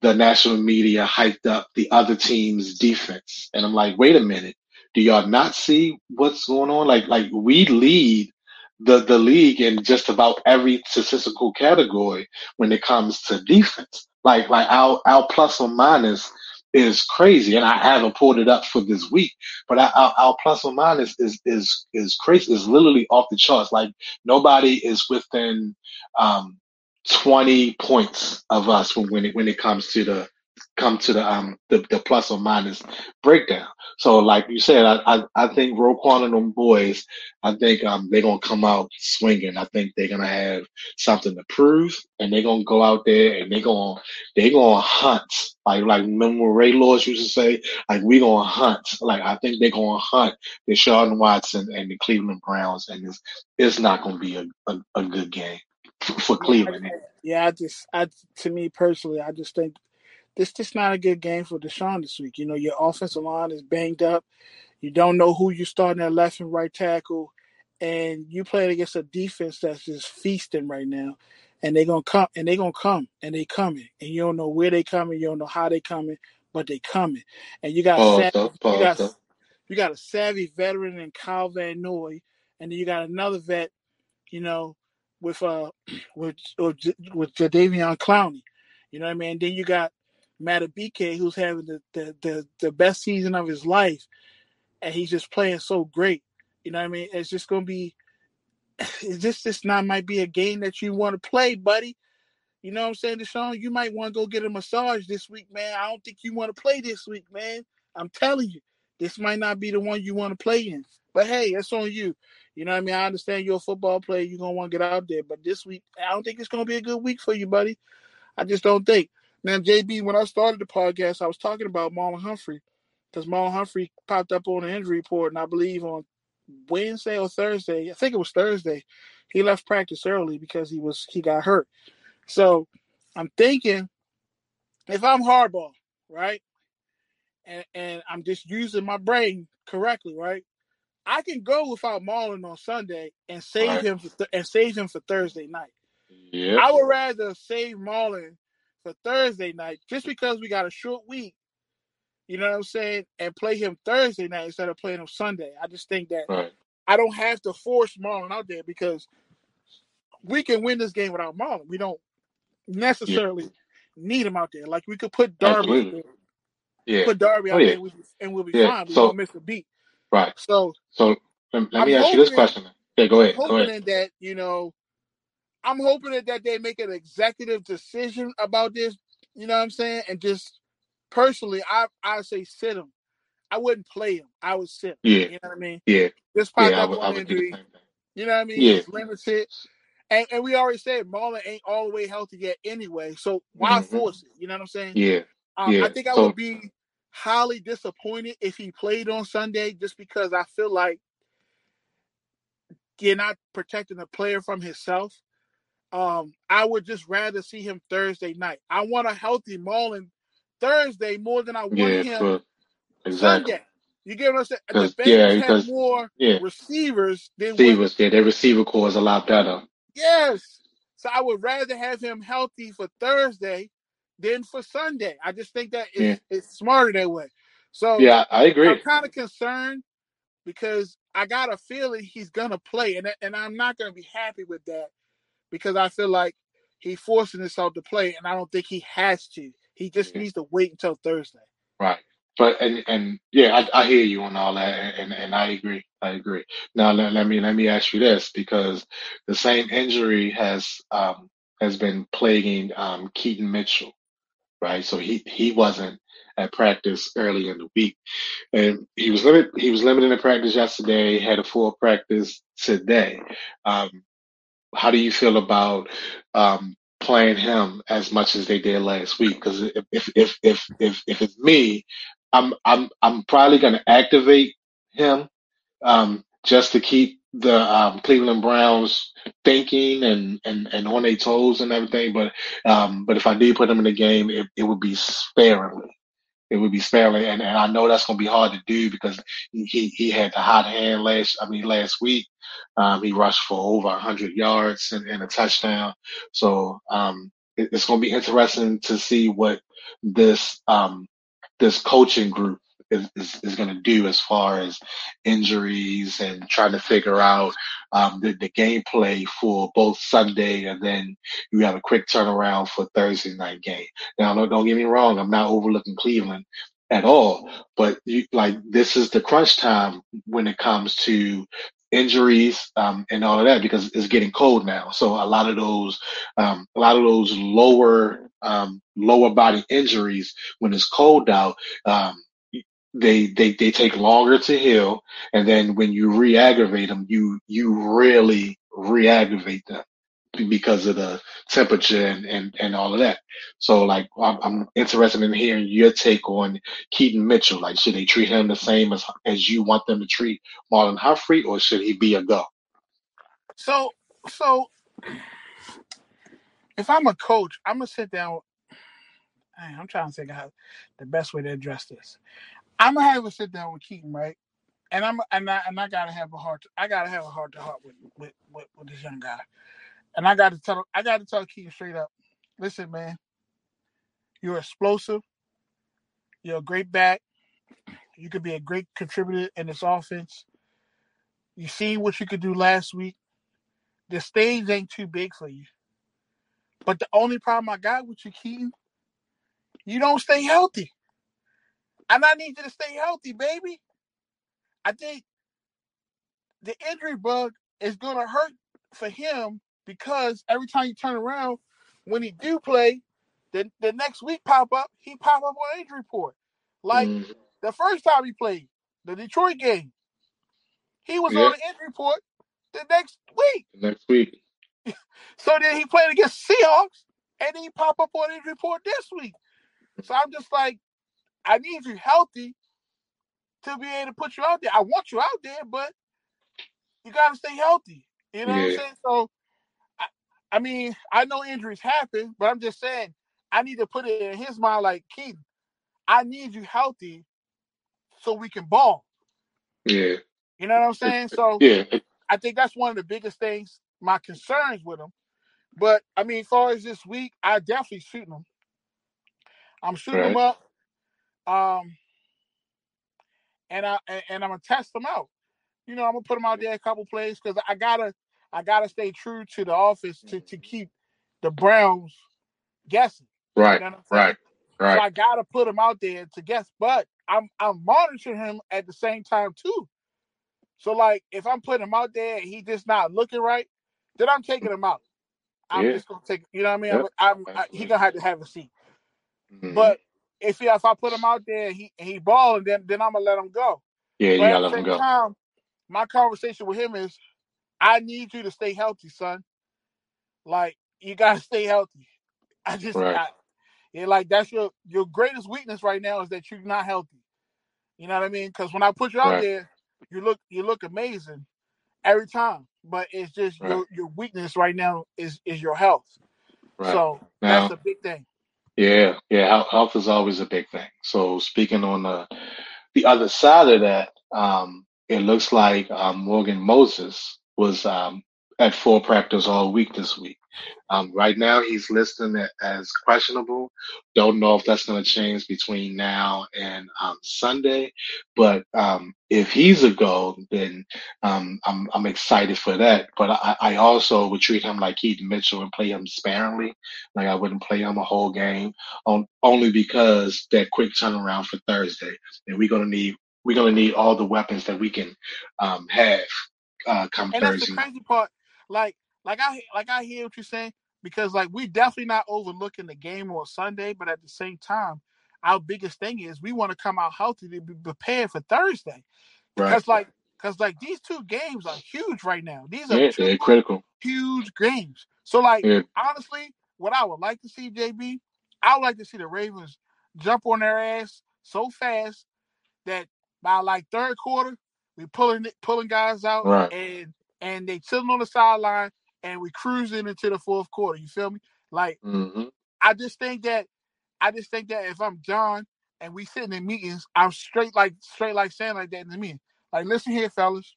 the national media hyped up the other team's defense, and I'm like, wait a minute, do y'all not see what's going on? Like we lead the league in just about every statistical category when it comes to defense. Like our plus or minus is crazy, and I haven't pulled it up for this week. But our plus or minus is crazy. It's literally off the charts. Like nobody is within 20 points of us when it comes to the plus or minus breakdown. So like you said, I think Roquan and them boys, I think they're gonna come out swinging. I think they're gonna have something to prove, and they're gonna go out there and they're gonna hunt. Like remember Ray Lewis used to say, like we gonna hunt. Like I think they're gonna hunt Deshaun Watson and the Cleveland Browns, and it's not gonna be a good game for Cleveland. Yeah, to me personally, I just think it's just not a good game for Deshaun this week. You know, your offensive line is banged up. You don't know who you're starting at left and right tackle. And you playing against a defense that's just feasting right now. And they're coming. And you don't know where they coming. You don't know how they coming, but they coming. And you got a savvy veteran in Kyle Van Noy. And then you got another vet, you know, with Jadeveon Clowney. You know what I mean? And then you got Madubuike, who's having the best season of his life, and he's just playing so great. You know what I mean? It's just going to be – might be a game that you want to play, buddy. You know what I'm saying, Deshaun? You might want to go get a massage this week, man. I don't think you want to play this week, man. I'm telling you, this might not be the one you want to play in. But, hey, that's on you. You know what I mean? I understand you're a football player. You're going to want to get out there. But this week, I don't think it's going to be a good week for you, buddy. I just don't think. Now, JB, when I started the podcast, I was talking about Marlon Humphrey because Marlon Humphrey popped up on the injury report, and I believe on Wednesday or Thursday, I think it was Thursday, he left practice early because he got hurt. So I'm thinking, if I'm Harbaugh, right, and I'm just using my brain correctly, right, I can go without Marlon on Sunday and save him for Thursday night. Yep. I would rather save Marlon for Thursday night, just because we got a short week, you know what I'm saying, and play him Thursday night instead of playing him Sunday. I just think that I don't have to force Marlon out there because we can win this game without Marlon. We don't necessarily need him out there. Like we could put Darby out there. Yeah. Put Darby out there and we'll be fine. We won't miss a beat. Right. So let me ask you this question. Yeah, go ahead. That, you know, I'm hoping that they make an executive decision about this, you know what I'm saying? And just personally, I say sit him. I wouldn't play him. I would sit him. Yeah. You know what I mean? Yeah. Just pop up on injury. You know what I mean? Yeah. Just limit it. And we already said Marlon ain't all the way healthy yet anyway, so why force it? You know what I'm saying? Yeah. I think I would be highly disappointed if he played on Sunday just because I feel like you're not protecting the player from himself. I would just rather see him Thursday night. I want a healthy Marlon Thursday more than I want him exactly. Sunday. You get what I'm saying? The Bengals have more receivers than receivers. Yeah, their receiver core is a lot better. Yes. So I would rather have him healthy for Thursday than for Sunday. I just think that it's smarter that way. So yeah, I agree. I'm kind of concerned because I got a feeling he's going to play, and I'm not going to be happy with that. Because I feel like he's forcing himself to play, and I don't think he has to. He just needs to wait until Thursday. Right. But I hear you on all that, and I agree. Now let me ask you this, because the same injury has been plaguing Keaton Mitchell, right? So he wasn't at practice early in the week, and he was limited in practice yesterday. Had a full practice today. How do you feel about playing him as much as they did last week? Because if it's me, I'm probably going to activate him just to keep the Cleveland Browns thinking and on their toes and everything. But if I do put him in the game, it would be sparingly. It would be sparingly, and I know that's going to be hard to do because he had the hot hand last week. He rushed for over 100 yards and a touchdown. So it's going to be interesting to see what this coaching group is going to do as far as injuries and trying to figure out the gameplay for both Sunday, and then you have a quick turnaround for Thursday night game. Now, don't get me wrong, I'm not overlooking Cleveland at all, but this is the crunch time when it comes to injuries and all of that, because it's getting cold now. So a lot of those lower body injuries, when it's cold out, they take longer to heal, and then when you re-aggravate them, you really re-aggravate them because of the temperature and all of that. So I'm interested in hearing your take on Keaton Mitchell. Should they treat him the same as you want them to treat Marlon Humphrey, or should he be a go? So if I'm a coach, I'm going to sit down. I'm trying to think out the best way to address this. I'm going to have a sit down with Keaton, right? And I gotta have a heart to heart with this young guy. And I got to tell Keaton straight up, listen, man, you're explosive. You're a great back. You could be a great contributor in this offense. You see what you could do last week. The stage ain't too big for you. But the only problem I got with you, Keaton, you don't stay healthy. And I need you to stay healthy, baby. I think the injury bug is going to hurt for him, because every time you turn around, when he do play, the next week he pop up on injury report. The first time he played, the Detroit game, he was on the injury report the next week. So then he played against Seahawks, and then he pop up on injury report this week. So I'm just like, I need you healthy to be able to put you out there. I want you out there, but you got to stay healthy. You know what I'm saying? So, I know injuries happen, but I'm just saying, I need to put it in his mind like, Keaton, I need you healthy so we can ball. Yeah. You know what I'm saying? So I think that's one of the biggest things, my concerns with him. But, as far as this week, I definitely shooting him. I'm shooting him up. And I'm going to test him out. You know, I'm going to put him out there a couple plays, because I gotta stay true to the office to keep the Browns guessing. Right, you know right. So I gotta put him out there to guess, but I'm monitoring him at the same time too. So if I'm putting him out there and he just not looking right, then I'm taking him out. I'm just gonna take, you know what I mean? Yep. He gonna have to have a seat. Mm-hmm. But if I put him out there and he balling, then I'm gonna let him go. Yeah, but you gotta let him go. Time, my conversation with him is, I need you to stay healthy, son. You gotta stay healthy. I just got it. That's your greatest weakness right now, is that you're not healthy. You know what I mean? Because when I put you out there, you look amazing every time. But it's just your weakness right now is your health. Right. So that's a big thing. Yeah, health is always a big thing. So speaking on the other side of that, it looks like Morgan Moses was at full practice all week this week. Right now, he's listed as questionable. Don't know if that's going to change between now and Sunday. But if he's a go, then I'm excited for that. But I also would treat him like Keaton Mitchell and play him sparingly. I wouldn't play him a whole game, only because that quick turnaround for Thursday, and we're going to need all the weapons that we can have. And that's the crazy part. I hear what you're saying, because we're definitely not overlooking the game on Sunday, but at the same time, our biggest thing is we want to come out healthy to be prepared for Thursday. Because these two games are huge right now. These are two critical, huge games. So honestly, what I would like to see, JB, I would like to see the Ravens jump on their ass so fast that by third quarter, we pulling guys out, and they chilling on the sideline, and we cruising into the fourth quarter. You feel me? I just think that if I'm John and we sitting in meetings, I'm straight saying like that in the meeting. Listen here, fellas,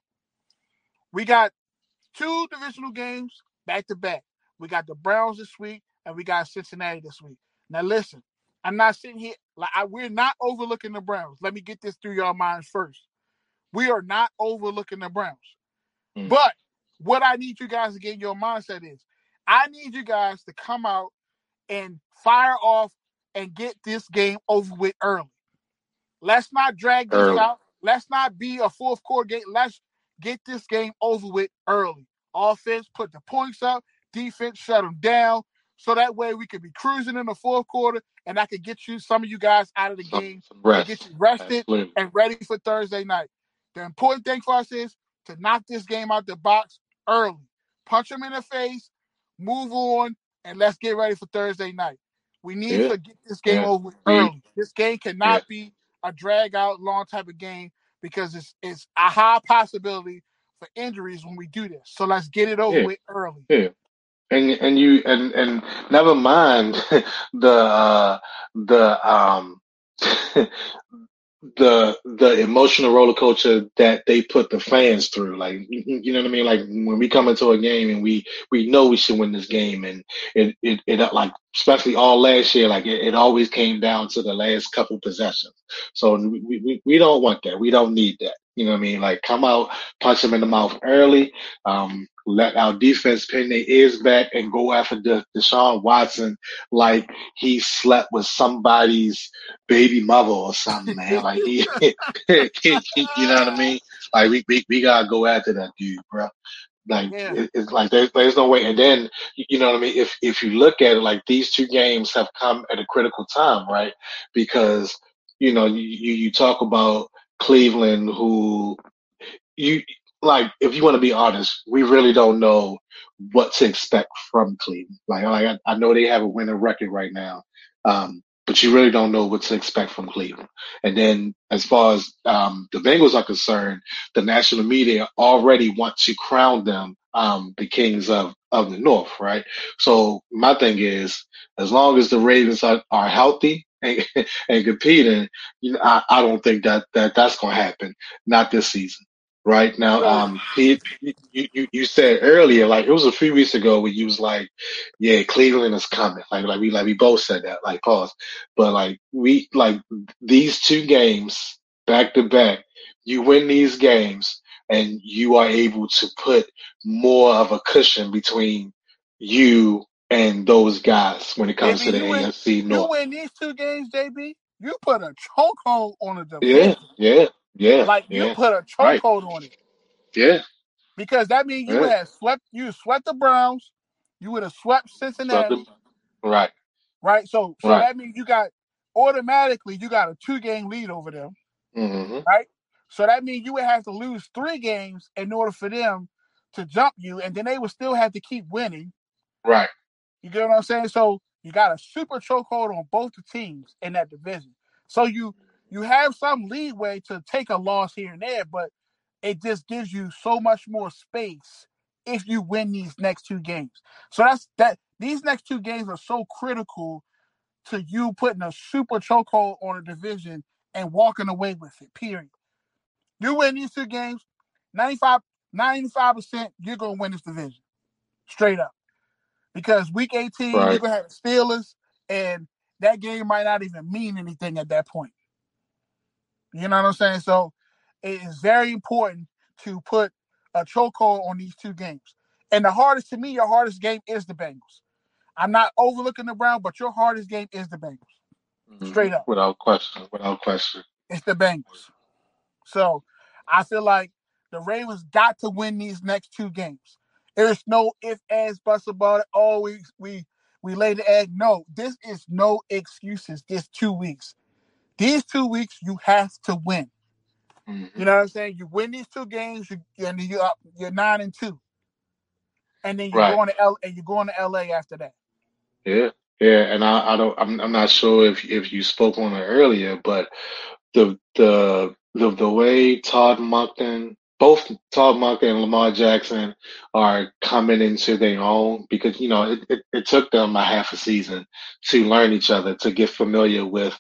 we got two divisional games back to back. We got the Browns this week, and we got Cincinnati this week. Now listen, I'm not sitting here like we're not overlooking the Browns. Let me get this through your minds first. We are not overlooking the Browns. Mm-hmm. But what I need you guys to get in your mindset is I need you guys to come out and fire off and get this game over with early. Let's not drag this out. Let's not be a fourth quarter game. Let's get this game over with early. Offense, put the points up. Defense, shut them down. So that way we could be cruising in the fourth quarter and I could get you, some of you guys, out of the game. Rest. Get you rested. Absolutely. And ready for Thursday night. The important thing for us is to knock this game out the box early. Punch them in the face, move on, and let's get ready for Thursday night. We need to get this game over with early. This game cannot be a drag out long type of game because it's a high possibility for injuries when we do this. So let's get it over with early. Yeah. And you and never mind the emotional roller coaster that they put the fans through. Like, you know what I mean? Like when we come into a game and we know we should win this game, and it like, especially all last year, like it always came down to the last couple possessions. So we don't want that. We don't need that. You know what I mean? Like, come out, punch them in the mouth early. Let our defense pin their ears back and go after Deshaun Watson like he slept with somebody's baby mother or something, man. Like, you know what I mean? Like, we gotta go after that dude, bro. Like, it's like there's no way. And then, you know what I mean? If you look at it, like, these two games have come at a critical time, right? Because, you know, you talk about Cleveland, who if you want to be honest, we really don't know what to expect from Cleveland. Like I know they have a winning record right now, but you really don't know what to expect from Cleveland. And then as far as the Bengals are concerned, the national media already want to crown them the kings of the North, right? So my thing is, as long as the Ravens are healthy and competing, you know, I don't think that's going to happen. Not this season. Right now, you said earlier, like, it was a few weeks ago where you was like, yeah, Cleveland is coming. Like we both said that, like, pause. But like, we, like, these two games back to back, you win these games and you are able to put more of a cushion between you and those guys when it comes to the AFC North. You win these two games, JB, you put a chokehold on the division. Yeah. Like, you put a chokehold on it. Yeah. Because that means you had swept, you swept the Browns, you would have swept Cincinnati. Right. So that means you got, automatically, you got a 2-game lead over them. Mm-hmm. Right. So that means you would have to lose 3 games in order for them to jump you, and then they would still have to keep winning. Right. You get what I'm saying? So you got a super chokehold on both the teams in that division. So you have some leeway to take a loss here and there, but it just gives you so much more space if you win these next 2 games. So that's that. These next 2 games are so critical to you putting a super chokehold on a division and walking away with it, period. You win these 2 games, 95%, you're going to win this division, straight up. Because week 18, you're going to have the Steelers, and that game might not even mean anything at that point. You know what I'm saying? So it is very important to put a chokehold on these 2 games. And the hardest, to me, your hardest game is the Bengals. I'm not overlooking the Browns, but your hardest game is the Bengals. Mm-hmm. Straight up. Without question. It's the Bengals. So I feel like the Ravens got to win these next 2 games. There's no ifs, ands, buts about it. Oh, we laid the egg. No, this is no excuses. This 2 weeks. These 2 weeks, you have to win. Mm-hmm. You know what I'm saying? You win these 2 games, and you're 9-2, and then you're going to LA after that. Yeah, and I don't. I'm not sure if you spoke on it earlier, but the way both Todd Monken and Lamar Jackson are coming into their own, because, you know, it took them a half a season to learn each other, to get familiar with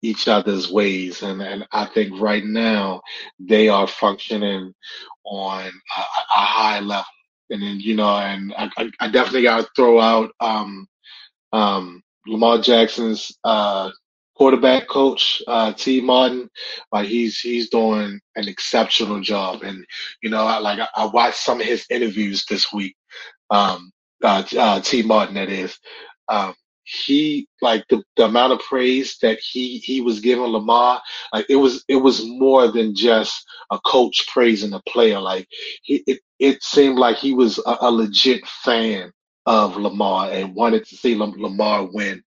each other's ways. And I think right now they are functioning on a high level. And then, you know, and I definitely got to throw out Lamar Jackson's quarterback coach, T. Martin, like he's doing an exceptional job. And you know, I watched some of his interviews this week. T. Martin, that is. He like the amount of praise that he was giving Lamar, like it was more than just a coach praising a player. Like it seemed like he was a legit fan of Lamar and wanted to see Lamar win,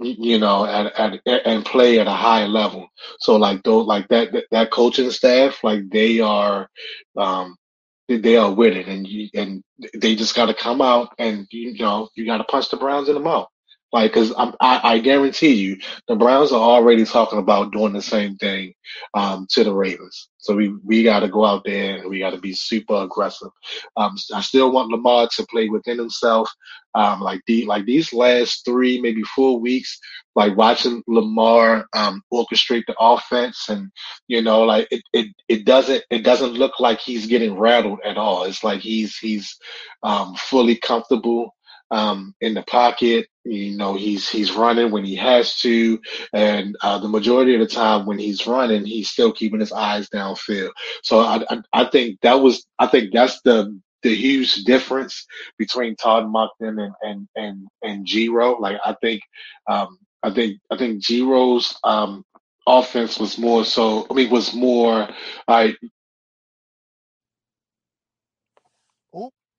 you know, and play at a high level. So like those, like that coaching staff, like they are with it, and they just got to come out and, you know, you got to punch the Browns in the mouth. Like, because I guarantee you the Browns are already talking about doing the same thing to the Ravens. So we got to go out there and we got to be super aggressive. I still want Lamar to play within himself. These last 3, maybe 4 weeks, like watching Lamar orchestrate the offense, and you know, like it doesn't look like he's getting rattled at all. It's like he's fully comfortable in the pocket. You know, he's running when he has to, and the majority of the time when he's running, he's still keeping his eyes downfield. So I think that's the huge difference between Todd Monken and Giro. Like I think Giro's offense was more so. I mean, was more. Oh,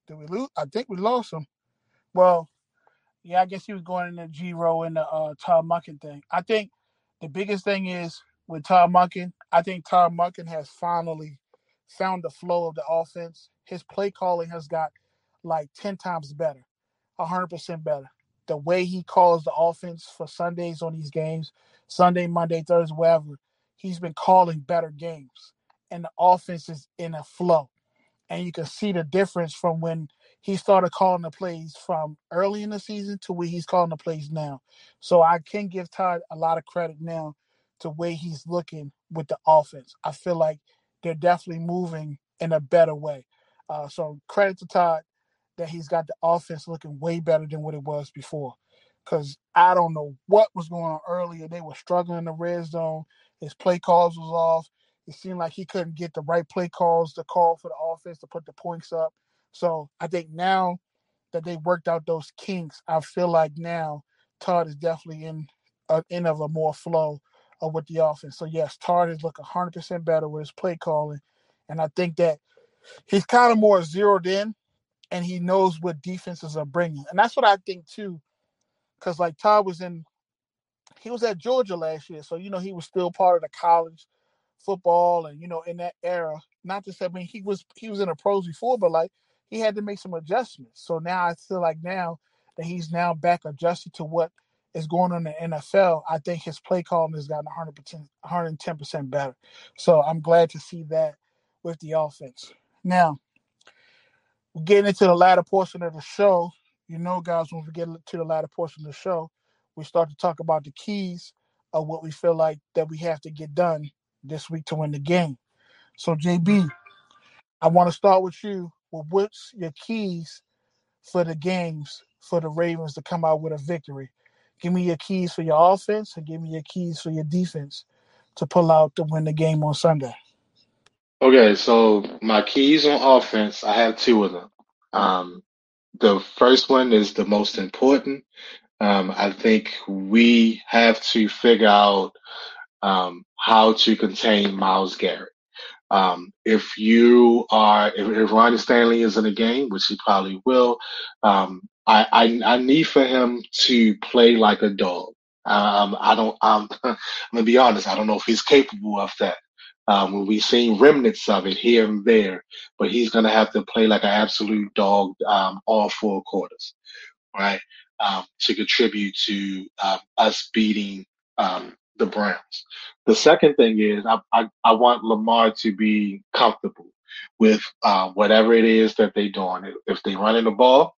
did we lose? I think we lost him. Well. Yeah, I guess he was going into Giro and the Todd Monken thing. I think the biggest thing is with Todd Monken, I think Todd Monken has finally found the flow of the offense. His play calling has got like 10 times better, 100% better. The way he calls the offense for Sundays on these games, Sunday, Monday, Thursday, whatever, he's been calling better games. And the offense is in a flow. And you can see the difference from when he started calling the plays from early in the season to where he's calling the plays now. So I can give Todd a lot of credit now to the way he's looking with the offense. I feel like they're definitely moving in a better way. So credit to Todd that he's got the offense looking way better than what it was before. Because I don't know what was going on earlier. They were struggling in the red zone. His play calls was off. It seemed like he couldn't get the right play calls to call for the offense to put the points up. So I think now that they worked out those kinks, I feel like now Todd is definitely in a more flow of with the offense. So, yes, Todd is looking 100% better with his play calling. And I think that he's kind of more zeroed in and he knows what defenses are bringing. And that's what I think, too, because, like, Todd was at Georgia last year. So, you know, he was still part of the college football and, you know, in that era. Not to say, I mean, he was in the pros before, but, like, he had to make some adjustments. So now I feel like now that he's now back adjusted to what is going on in the NFL, I think his play calling has gotten 110% better. So I'm glad to see that with the offense. Now, we're getting into the latter portion of the show. You know, guys, when we get to the latter portion of the show, we start to talk about the keys of what we feel like that we have to get done this week to win the game. So, JB, I want to start with you. Well, what's your keys for the games for the Ravens to come out with a victory? Give me your keys for your offense and give me your keys for your defense to pull out to win the game on Sunday. Okay, so my keys on offense, I have 2 of them. The first one is the most important. I think we have to figure out how to contain Myles Garrett. If Ronnie Stanley is in a game, which he probably will, I need for him to play like a dog. I'm gonna be honest. I don't know if he's capable of that. We've seen remnants of it here and there, but he's gonna have to play like an absolute dog, all 4 quarters, right? To contribute to, us beating, the Browns. The second thing is I want Lamar to be comfortable with whatever it is that they're doing. If they're running the ball,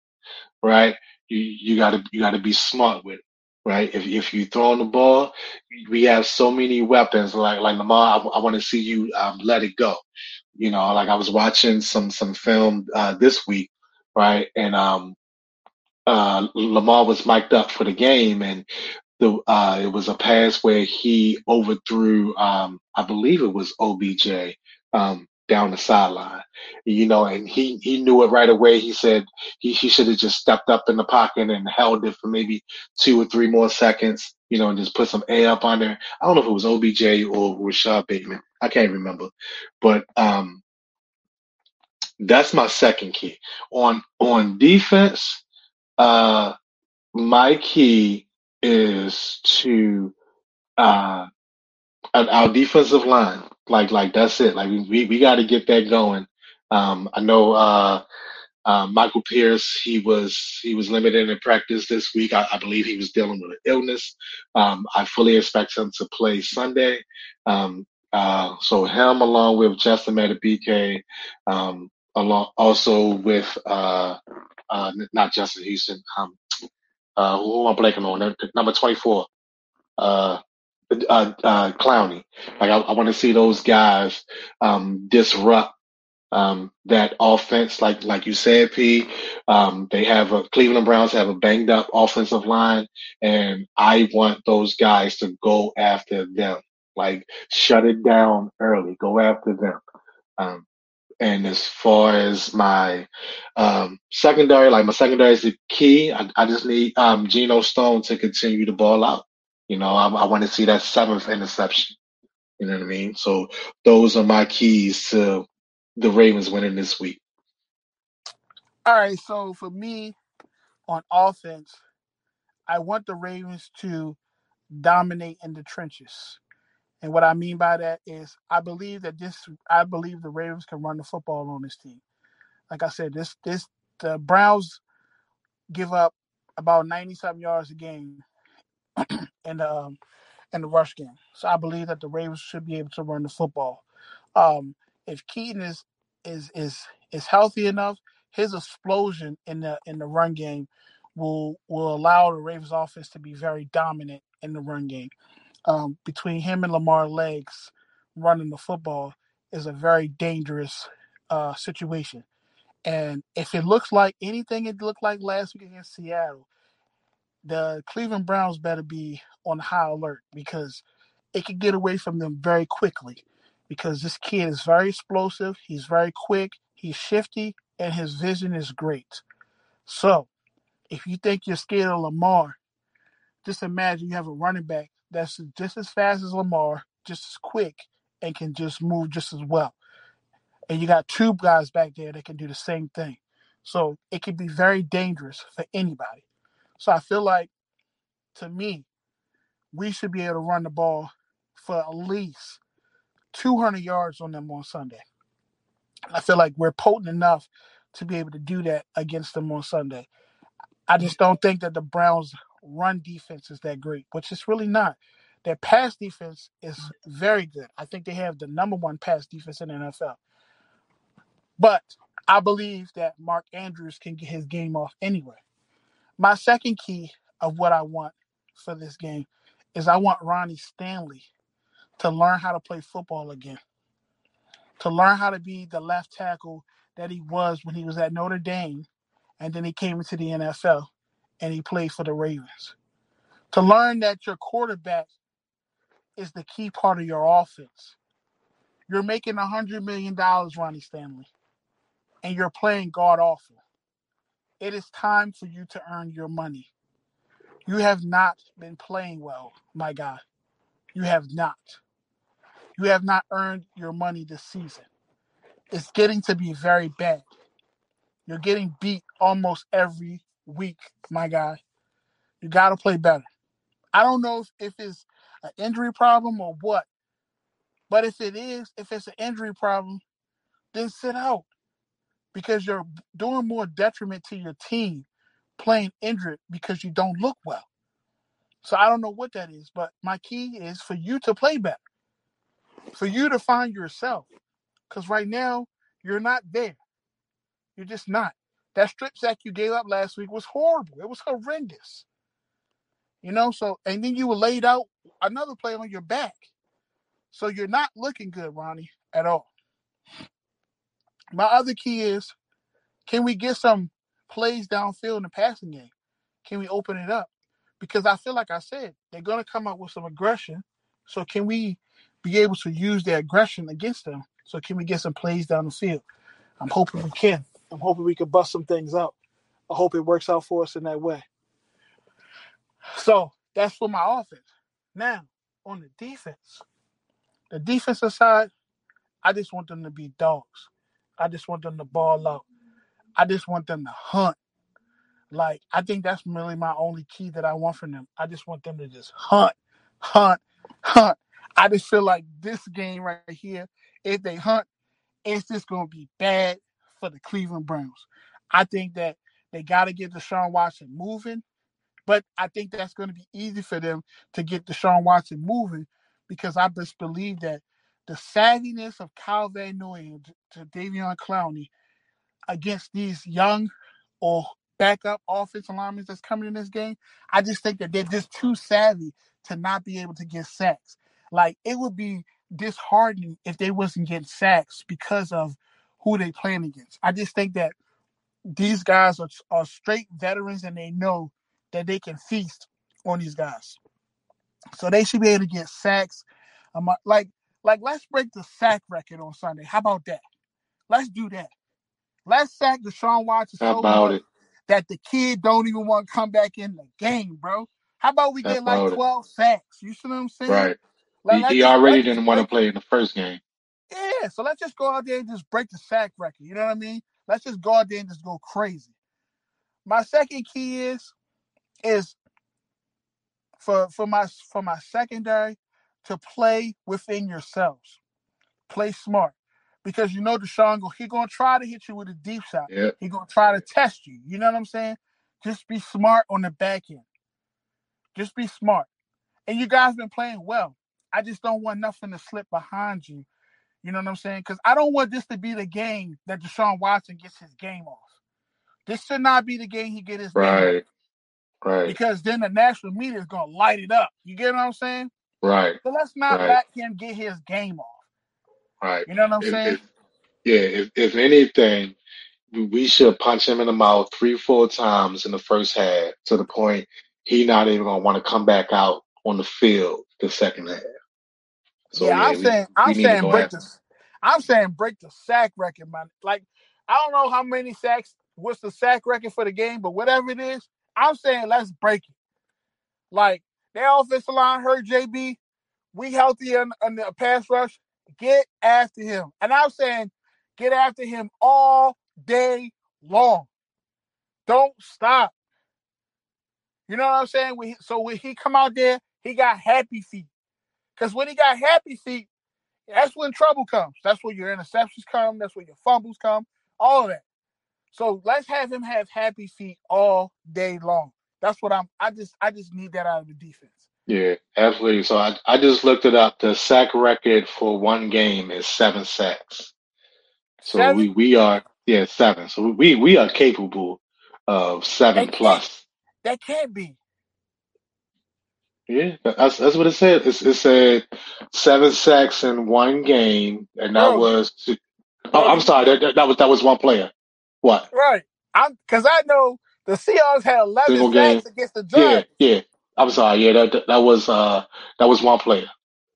right, you gotta be smart with it, right? If you throwing the ball, we have so many weapons. Like Lamar, I want to see you let it go. You know, like I was watching some film this week, right, and Lamar was mic'd up for the game, and it was a pass where he overthrew, I believe it was OBJ, down the sideline, you know, and he knew it right away. He said he should have just stepped up in the pocket and held it for maybe 2 or 3 more seconds, you know, and just put some air up on there. I don't know if it was OBJ or Rashad Bateman. I can't remember, but that's my second key. On defense, my key is to our defensive line. Like that's it. Like we got to get that going. I know Michael Pierce. He was limited in practice this week. I believe he was dealing with an illness. I fully expect him to play Sunday. So him along with Justin Madubuike, along also with not Justin Houston. Who am I blanking on? Number 24. Clowney. Like I want to see those guys disrupt that offense. Like you said, P. Cleveland Browns have a banged up offensive line, and I want those guys to go after them. Like shut it down early. Go after them. And as far as my secondary, my secondary is the key. I just need Geno Stone to continue to ball out. You know, I want to see that 7th interception. You know what I mean? So those are my keys to the Ravens winning this week. All right. So for me on offense, I want the Ravens to dominate in the trenches. And what I mean by that is I believe the Ravens can run the football on this team. Like I said, the Browns give up about 97 yards a game. In the rush game. So I believe that the Ravens should be able to run the football. If Keaton is healthy enough, his explosion in the run game will allow the Ravens offense to be very dominant in the run game. Between him and Lamar legs, running the football is a very dangerous situation. And if it looks like anything it looked like last week against Seattle, the Cleveland Browns better be on high alert because it could get away from them very quickly because this kid is very explosive. He's very quick. He's shifty, and his vision is great. So if you think you're scared of Lamar, just imagine you have a running back that's just as fast as Lamar, just as quick, and can just move just as well. And you got 2 guys back there that can do the same thing. So it could be very dangerous for anybody. So I feel like, to me, we should be able to run the ball for at least 200 yards on them on Sunday. I feel like we're potent enough to be able to do that against them on Sunday. I just don't think that the Browns' run defense is that great, which it's really not. Their pass defense is very good. I think they have the number 1 pass defense in the NFL. But I believe that Mark Andrews can get his game off anyway. My second key of what I want for this game is I want Ronnie Stanley to learn how to play football again, to learn how to be the left tackle that he was when he was at Notre Dame, and then he came into the NFL and he played for the Ravens. To learn that your quarterback is the key part of your offense. You're making $100 million, Ronnie Stanley, and you're playing god awful. It is time for you to earn your money. You have not been playing well, my God. You have not. You have not earned your money this season. It's getting to be very bad. You're getting beat almost every week, my God. You got to play better. I don't know if it's an injury problem or what, but if it's an injury problem, then sit out. Because you're doing more detriment to your team playing injured because you don't look well. So I don't know what that is, but my key is for you to play better, for you to find yourself. Because right now, you're not there. You're just not. That strip sack you gave up last week was horrible. It was horrendous. You know, and then you were laid out another play on your back. So you're not looking good, Ronnie, at all. My other key is, can we get some plays downfield in the passing game? Can we open it up? Because I feel like I said, they're going to come up with some aggression. So can we be able to use their aggression against them? So can we get some plays down the field? I'm hoping we can. I'm hoping we can bust some things out. I hope it works out for us in that way. So that's for my offense. Now, on the defensive side, I just want them to be dogs. I just want them to ball out. I just want them to hunt. Like, I think that's really my only key that I want from them. I just want them to just hunt. I just feel like this game right here, if they hunt, it's just going to be bad for the Cleveland Browns. I think that they got to get Deshaun Watson moving, but I think that's going to be easy for them to get Deshaun Watson moving because I just believe that the savviness of Kyle Van Noy and Jadeveon Clowney against these young or backup offensive linemen that's coming in this game, I just think that they're just too savvy to not be able to get sacks. Like, it would be disheartening if they wasn't getting sacks because of who they playing against. I just think that these guys are straight veterans and they know that they can feast on these guys. So they should be able to get sacks. Like let's break the sack record on Sunday. How about that? Let's do that. Let's sack Deshaun Watson so much that the kid don't even want to come back in the game, bro. How about we get like 12 sacks? You see what I'm saying? Right. Like, he already didn't want to play in the first game. Yeah, so let's just go out there and just break the sack record. You know what I mean? Let's just go out there and just go crazy. My second key is for my secondary to play within yourselves. Play smart. Because you know Deshaun, he's going to try to hit you with a deep shot. Yep. He's going to try to test you. You know what I'm saying? Just be smart on the back end. Just be smart. And you guys been playing well. I just don't want nothing to slip behind you. You know what I'm saying? Because I don't want this to be the game that Deshaun Watson gets his game off. This should not be the game he gets his game off. Right. Because then the national media is going to light it up. You get what I'm saying? Right. So let's not let him get his game off. Right. You know what I'm saying? If anything, we should punch him in the mouth 3-4 times in the first half to the point he's not even going to want to come back out on the field the second half. So, I'm saying break the sack record, man. Like, I don't know how many sacks, what's the sack record for the game, but whatever it is, I'm saying let's break it. Like, their offensive line hurt JB. We healthy on the pass rush. Get after him. And I'm saying get after him all day long. Don't stop. You know what I'm saying? So when he come out there, he got happy feet. Because when he got happy feet, that's when trouble comes. That's when your interceptions come. That's when your fumbles come. All of that. So let's have him have happy feet all day long. That's what I just need that out of the defense. Yeah, absolutely. So I just looked it up. The sack record for one game is 7 sacks. So seven? we are 7. So we are capable of 7 plus. That can't be. Yeah, that's what it said. It said 7 sacks in one game, and that was. I'm sorry, that was one player. What? Right, because I know the Seahawks had 11 sacks against the Giants. Yeah, I'm sorry. Yeah, that was one player.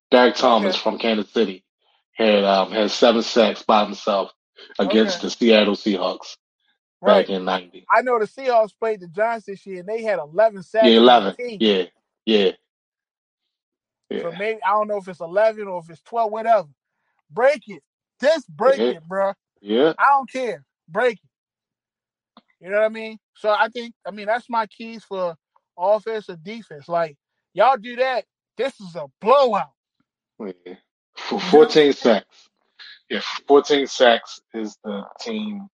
Derek Thomas from Kansas City had 7 sacks by himself against the Seattle Seahawks back in '90. I know the Seahawks played the Giants this year, and they had 11 sacks. Yeah, 11. Yeah. So maybe I don't know if it's 11 or if it's 12, whatever. Break it. Just break it, bro. Yeah. I don't care. Break it. You know what I mean? So I mean that's my keys for offense or defense. Like, y'all do that, this is a blowout. Yeah. 14 sacks. Yeah, 14 sacks is the team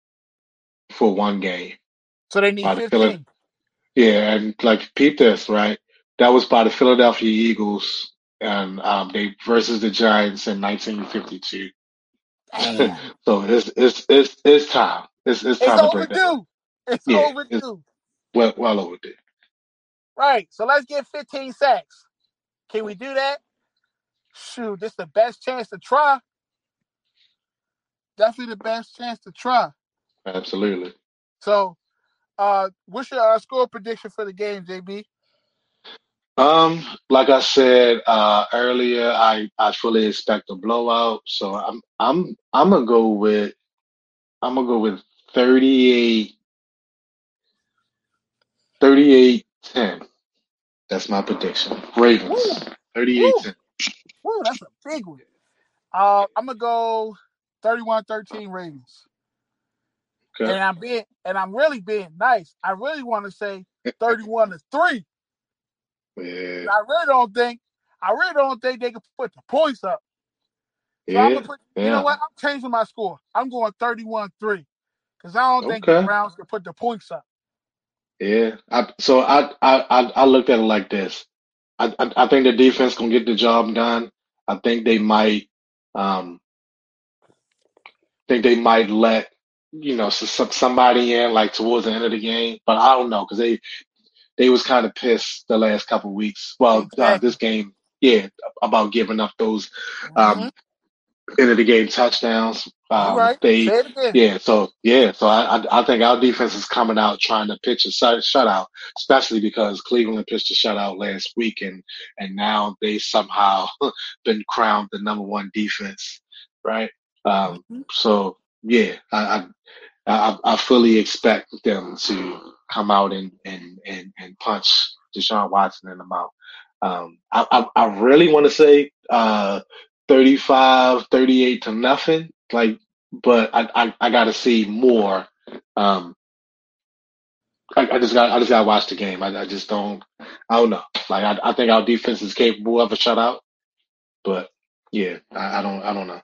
for one game. So they need 15. Yeah, and like peep this, right? That was by the Philadelphia Eagles, and they versus the Giants in 1952. So it's time. It's time to break that. It's overdue. Well overdue. Right. So let's get 15 sacks. Can we do that? Shoot, this is the best chance to try. Definitely the best chance to try. Absolutely. So What's your score prediction for the game, JB? Like I said earlier, I fully expect a blowout, so I'm gonna go with 38-10. That's my prediction. Ravens, 38-10. Woo, that's a big one. I'm gonna go 31-13 Ravens. Okay. And I'm really being nice. I really want to say 31-3. Yeah. I really don't think they can put the points up. So yeah. You know what? I'm changing my score. I'm going 31-3 because I don't think the Browns can put the points up. Yeah. So I looked at it like this. I think the defense gonna get the job done. I think they might. Let somebody in like towards the end of the game, but I don't know because they was kind of pissed the last couple of weeks. Well, this game, about giving up those end of the game touchdowns. So I think our defense is coming out trying to pitch a shutout, especially because Cleveland pitched a shutout last week, and now they somehow been crowned the number one defense, right? So yeah, I fully expect them to come out and punch Deshaun Watson in the mouth. I really want to say 35-38 to nothing. Like, but I got to see more. I just got to watch the game. I don't know. Like I think our defense is capable of a shutout, but yeah, I don't know.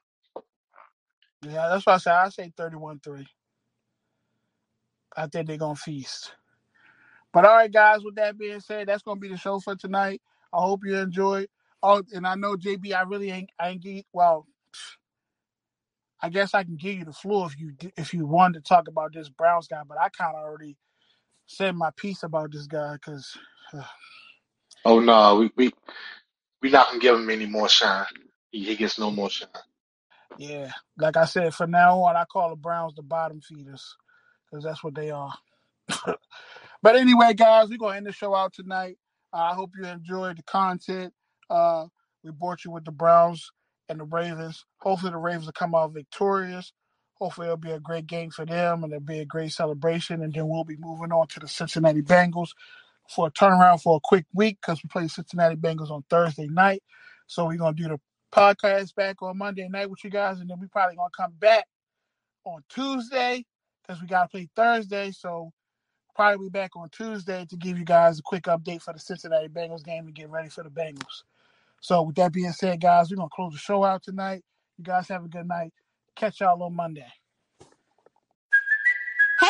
Yeah, that's why I say 31-3. I think they're going to feast. But all right, guys, with that being said, that's going to be the show for tonight. I hope you enjoyed. Oh, and I know, JB, I guess I can give you the floor if you wanted to talk about this Browns guy, but I kind of already said my piece about this guy because... Oh, no, we're not going to give him any more shine. He gets no more shine. Yeah, like I said, from now on, I call the Browns the bottom feeders because that's what they are. But anyway, guys, we're going to end the show out tonight. I hope you enjoyed the content. We brought you with the Browns and the Ravens. Hopefully the Ravens will come out victorious. Hopefully it'll be a great game for them and it'll be a great celebration. And then we'll be moving on to the Cincinnati Bengals for a turnaround for a quick week because we play the Cincinnati Bengals on Thursday night. So we're going to do the podcast back on Monday night with you guys, and then we probably gonna come back on Tuesday because we gotta play Thursday. So probably be back on Tuesday to give you guys a quick update for the Cincinnati Bengals game and get ready for the Bengals. So with that being said, guys, we're gonna close the show out tonight. You guys have a good night. Catch y'all on Monday. Hey,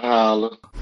Look.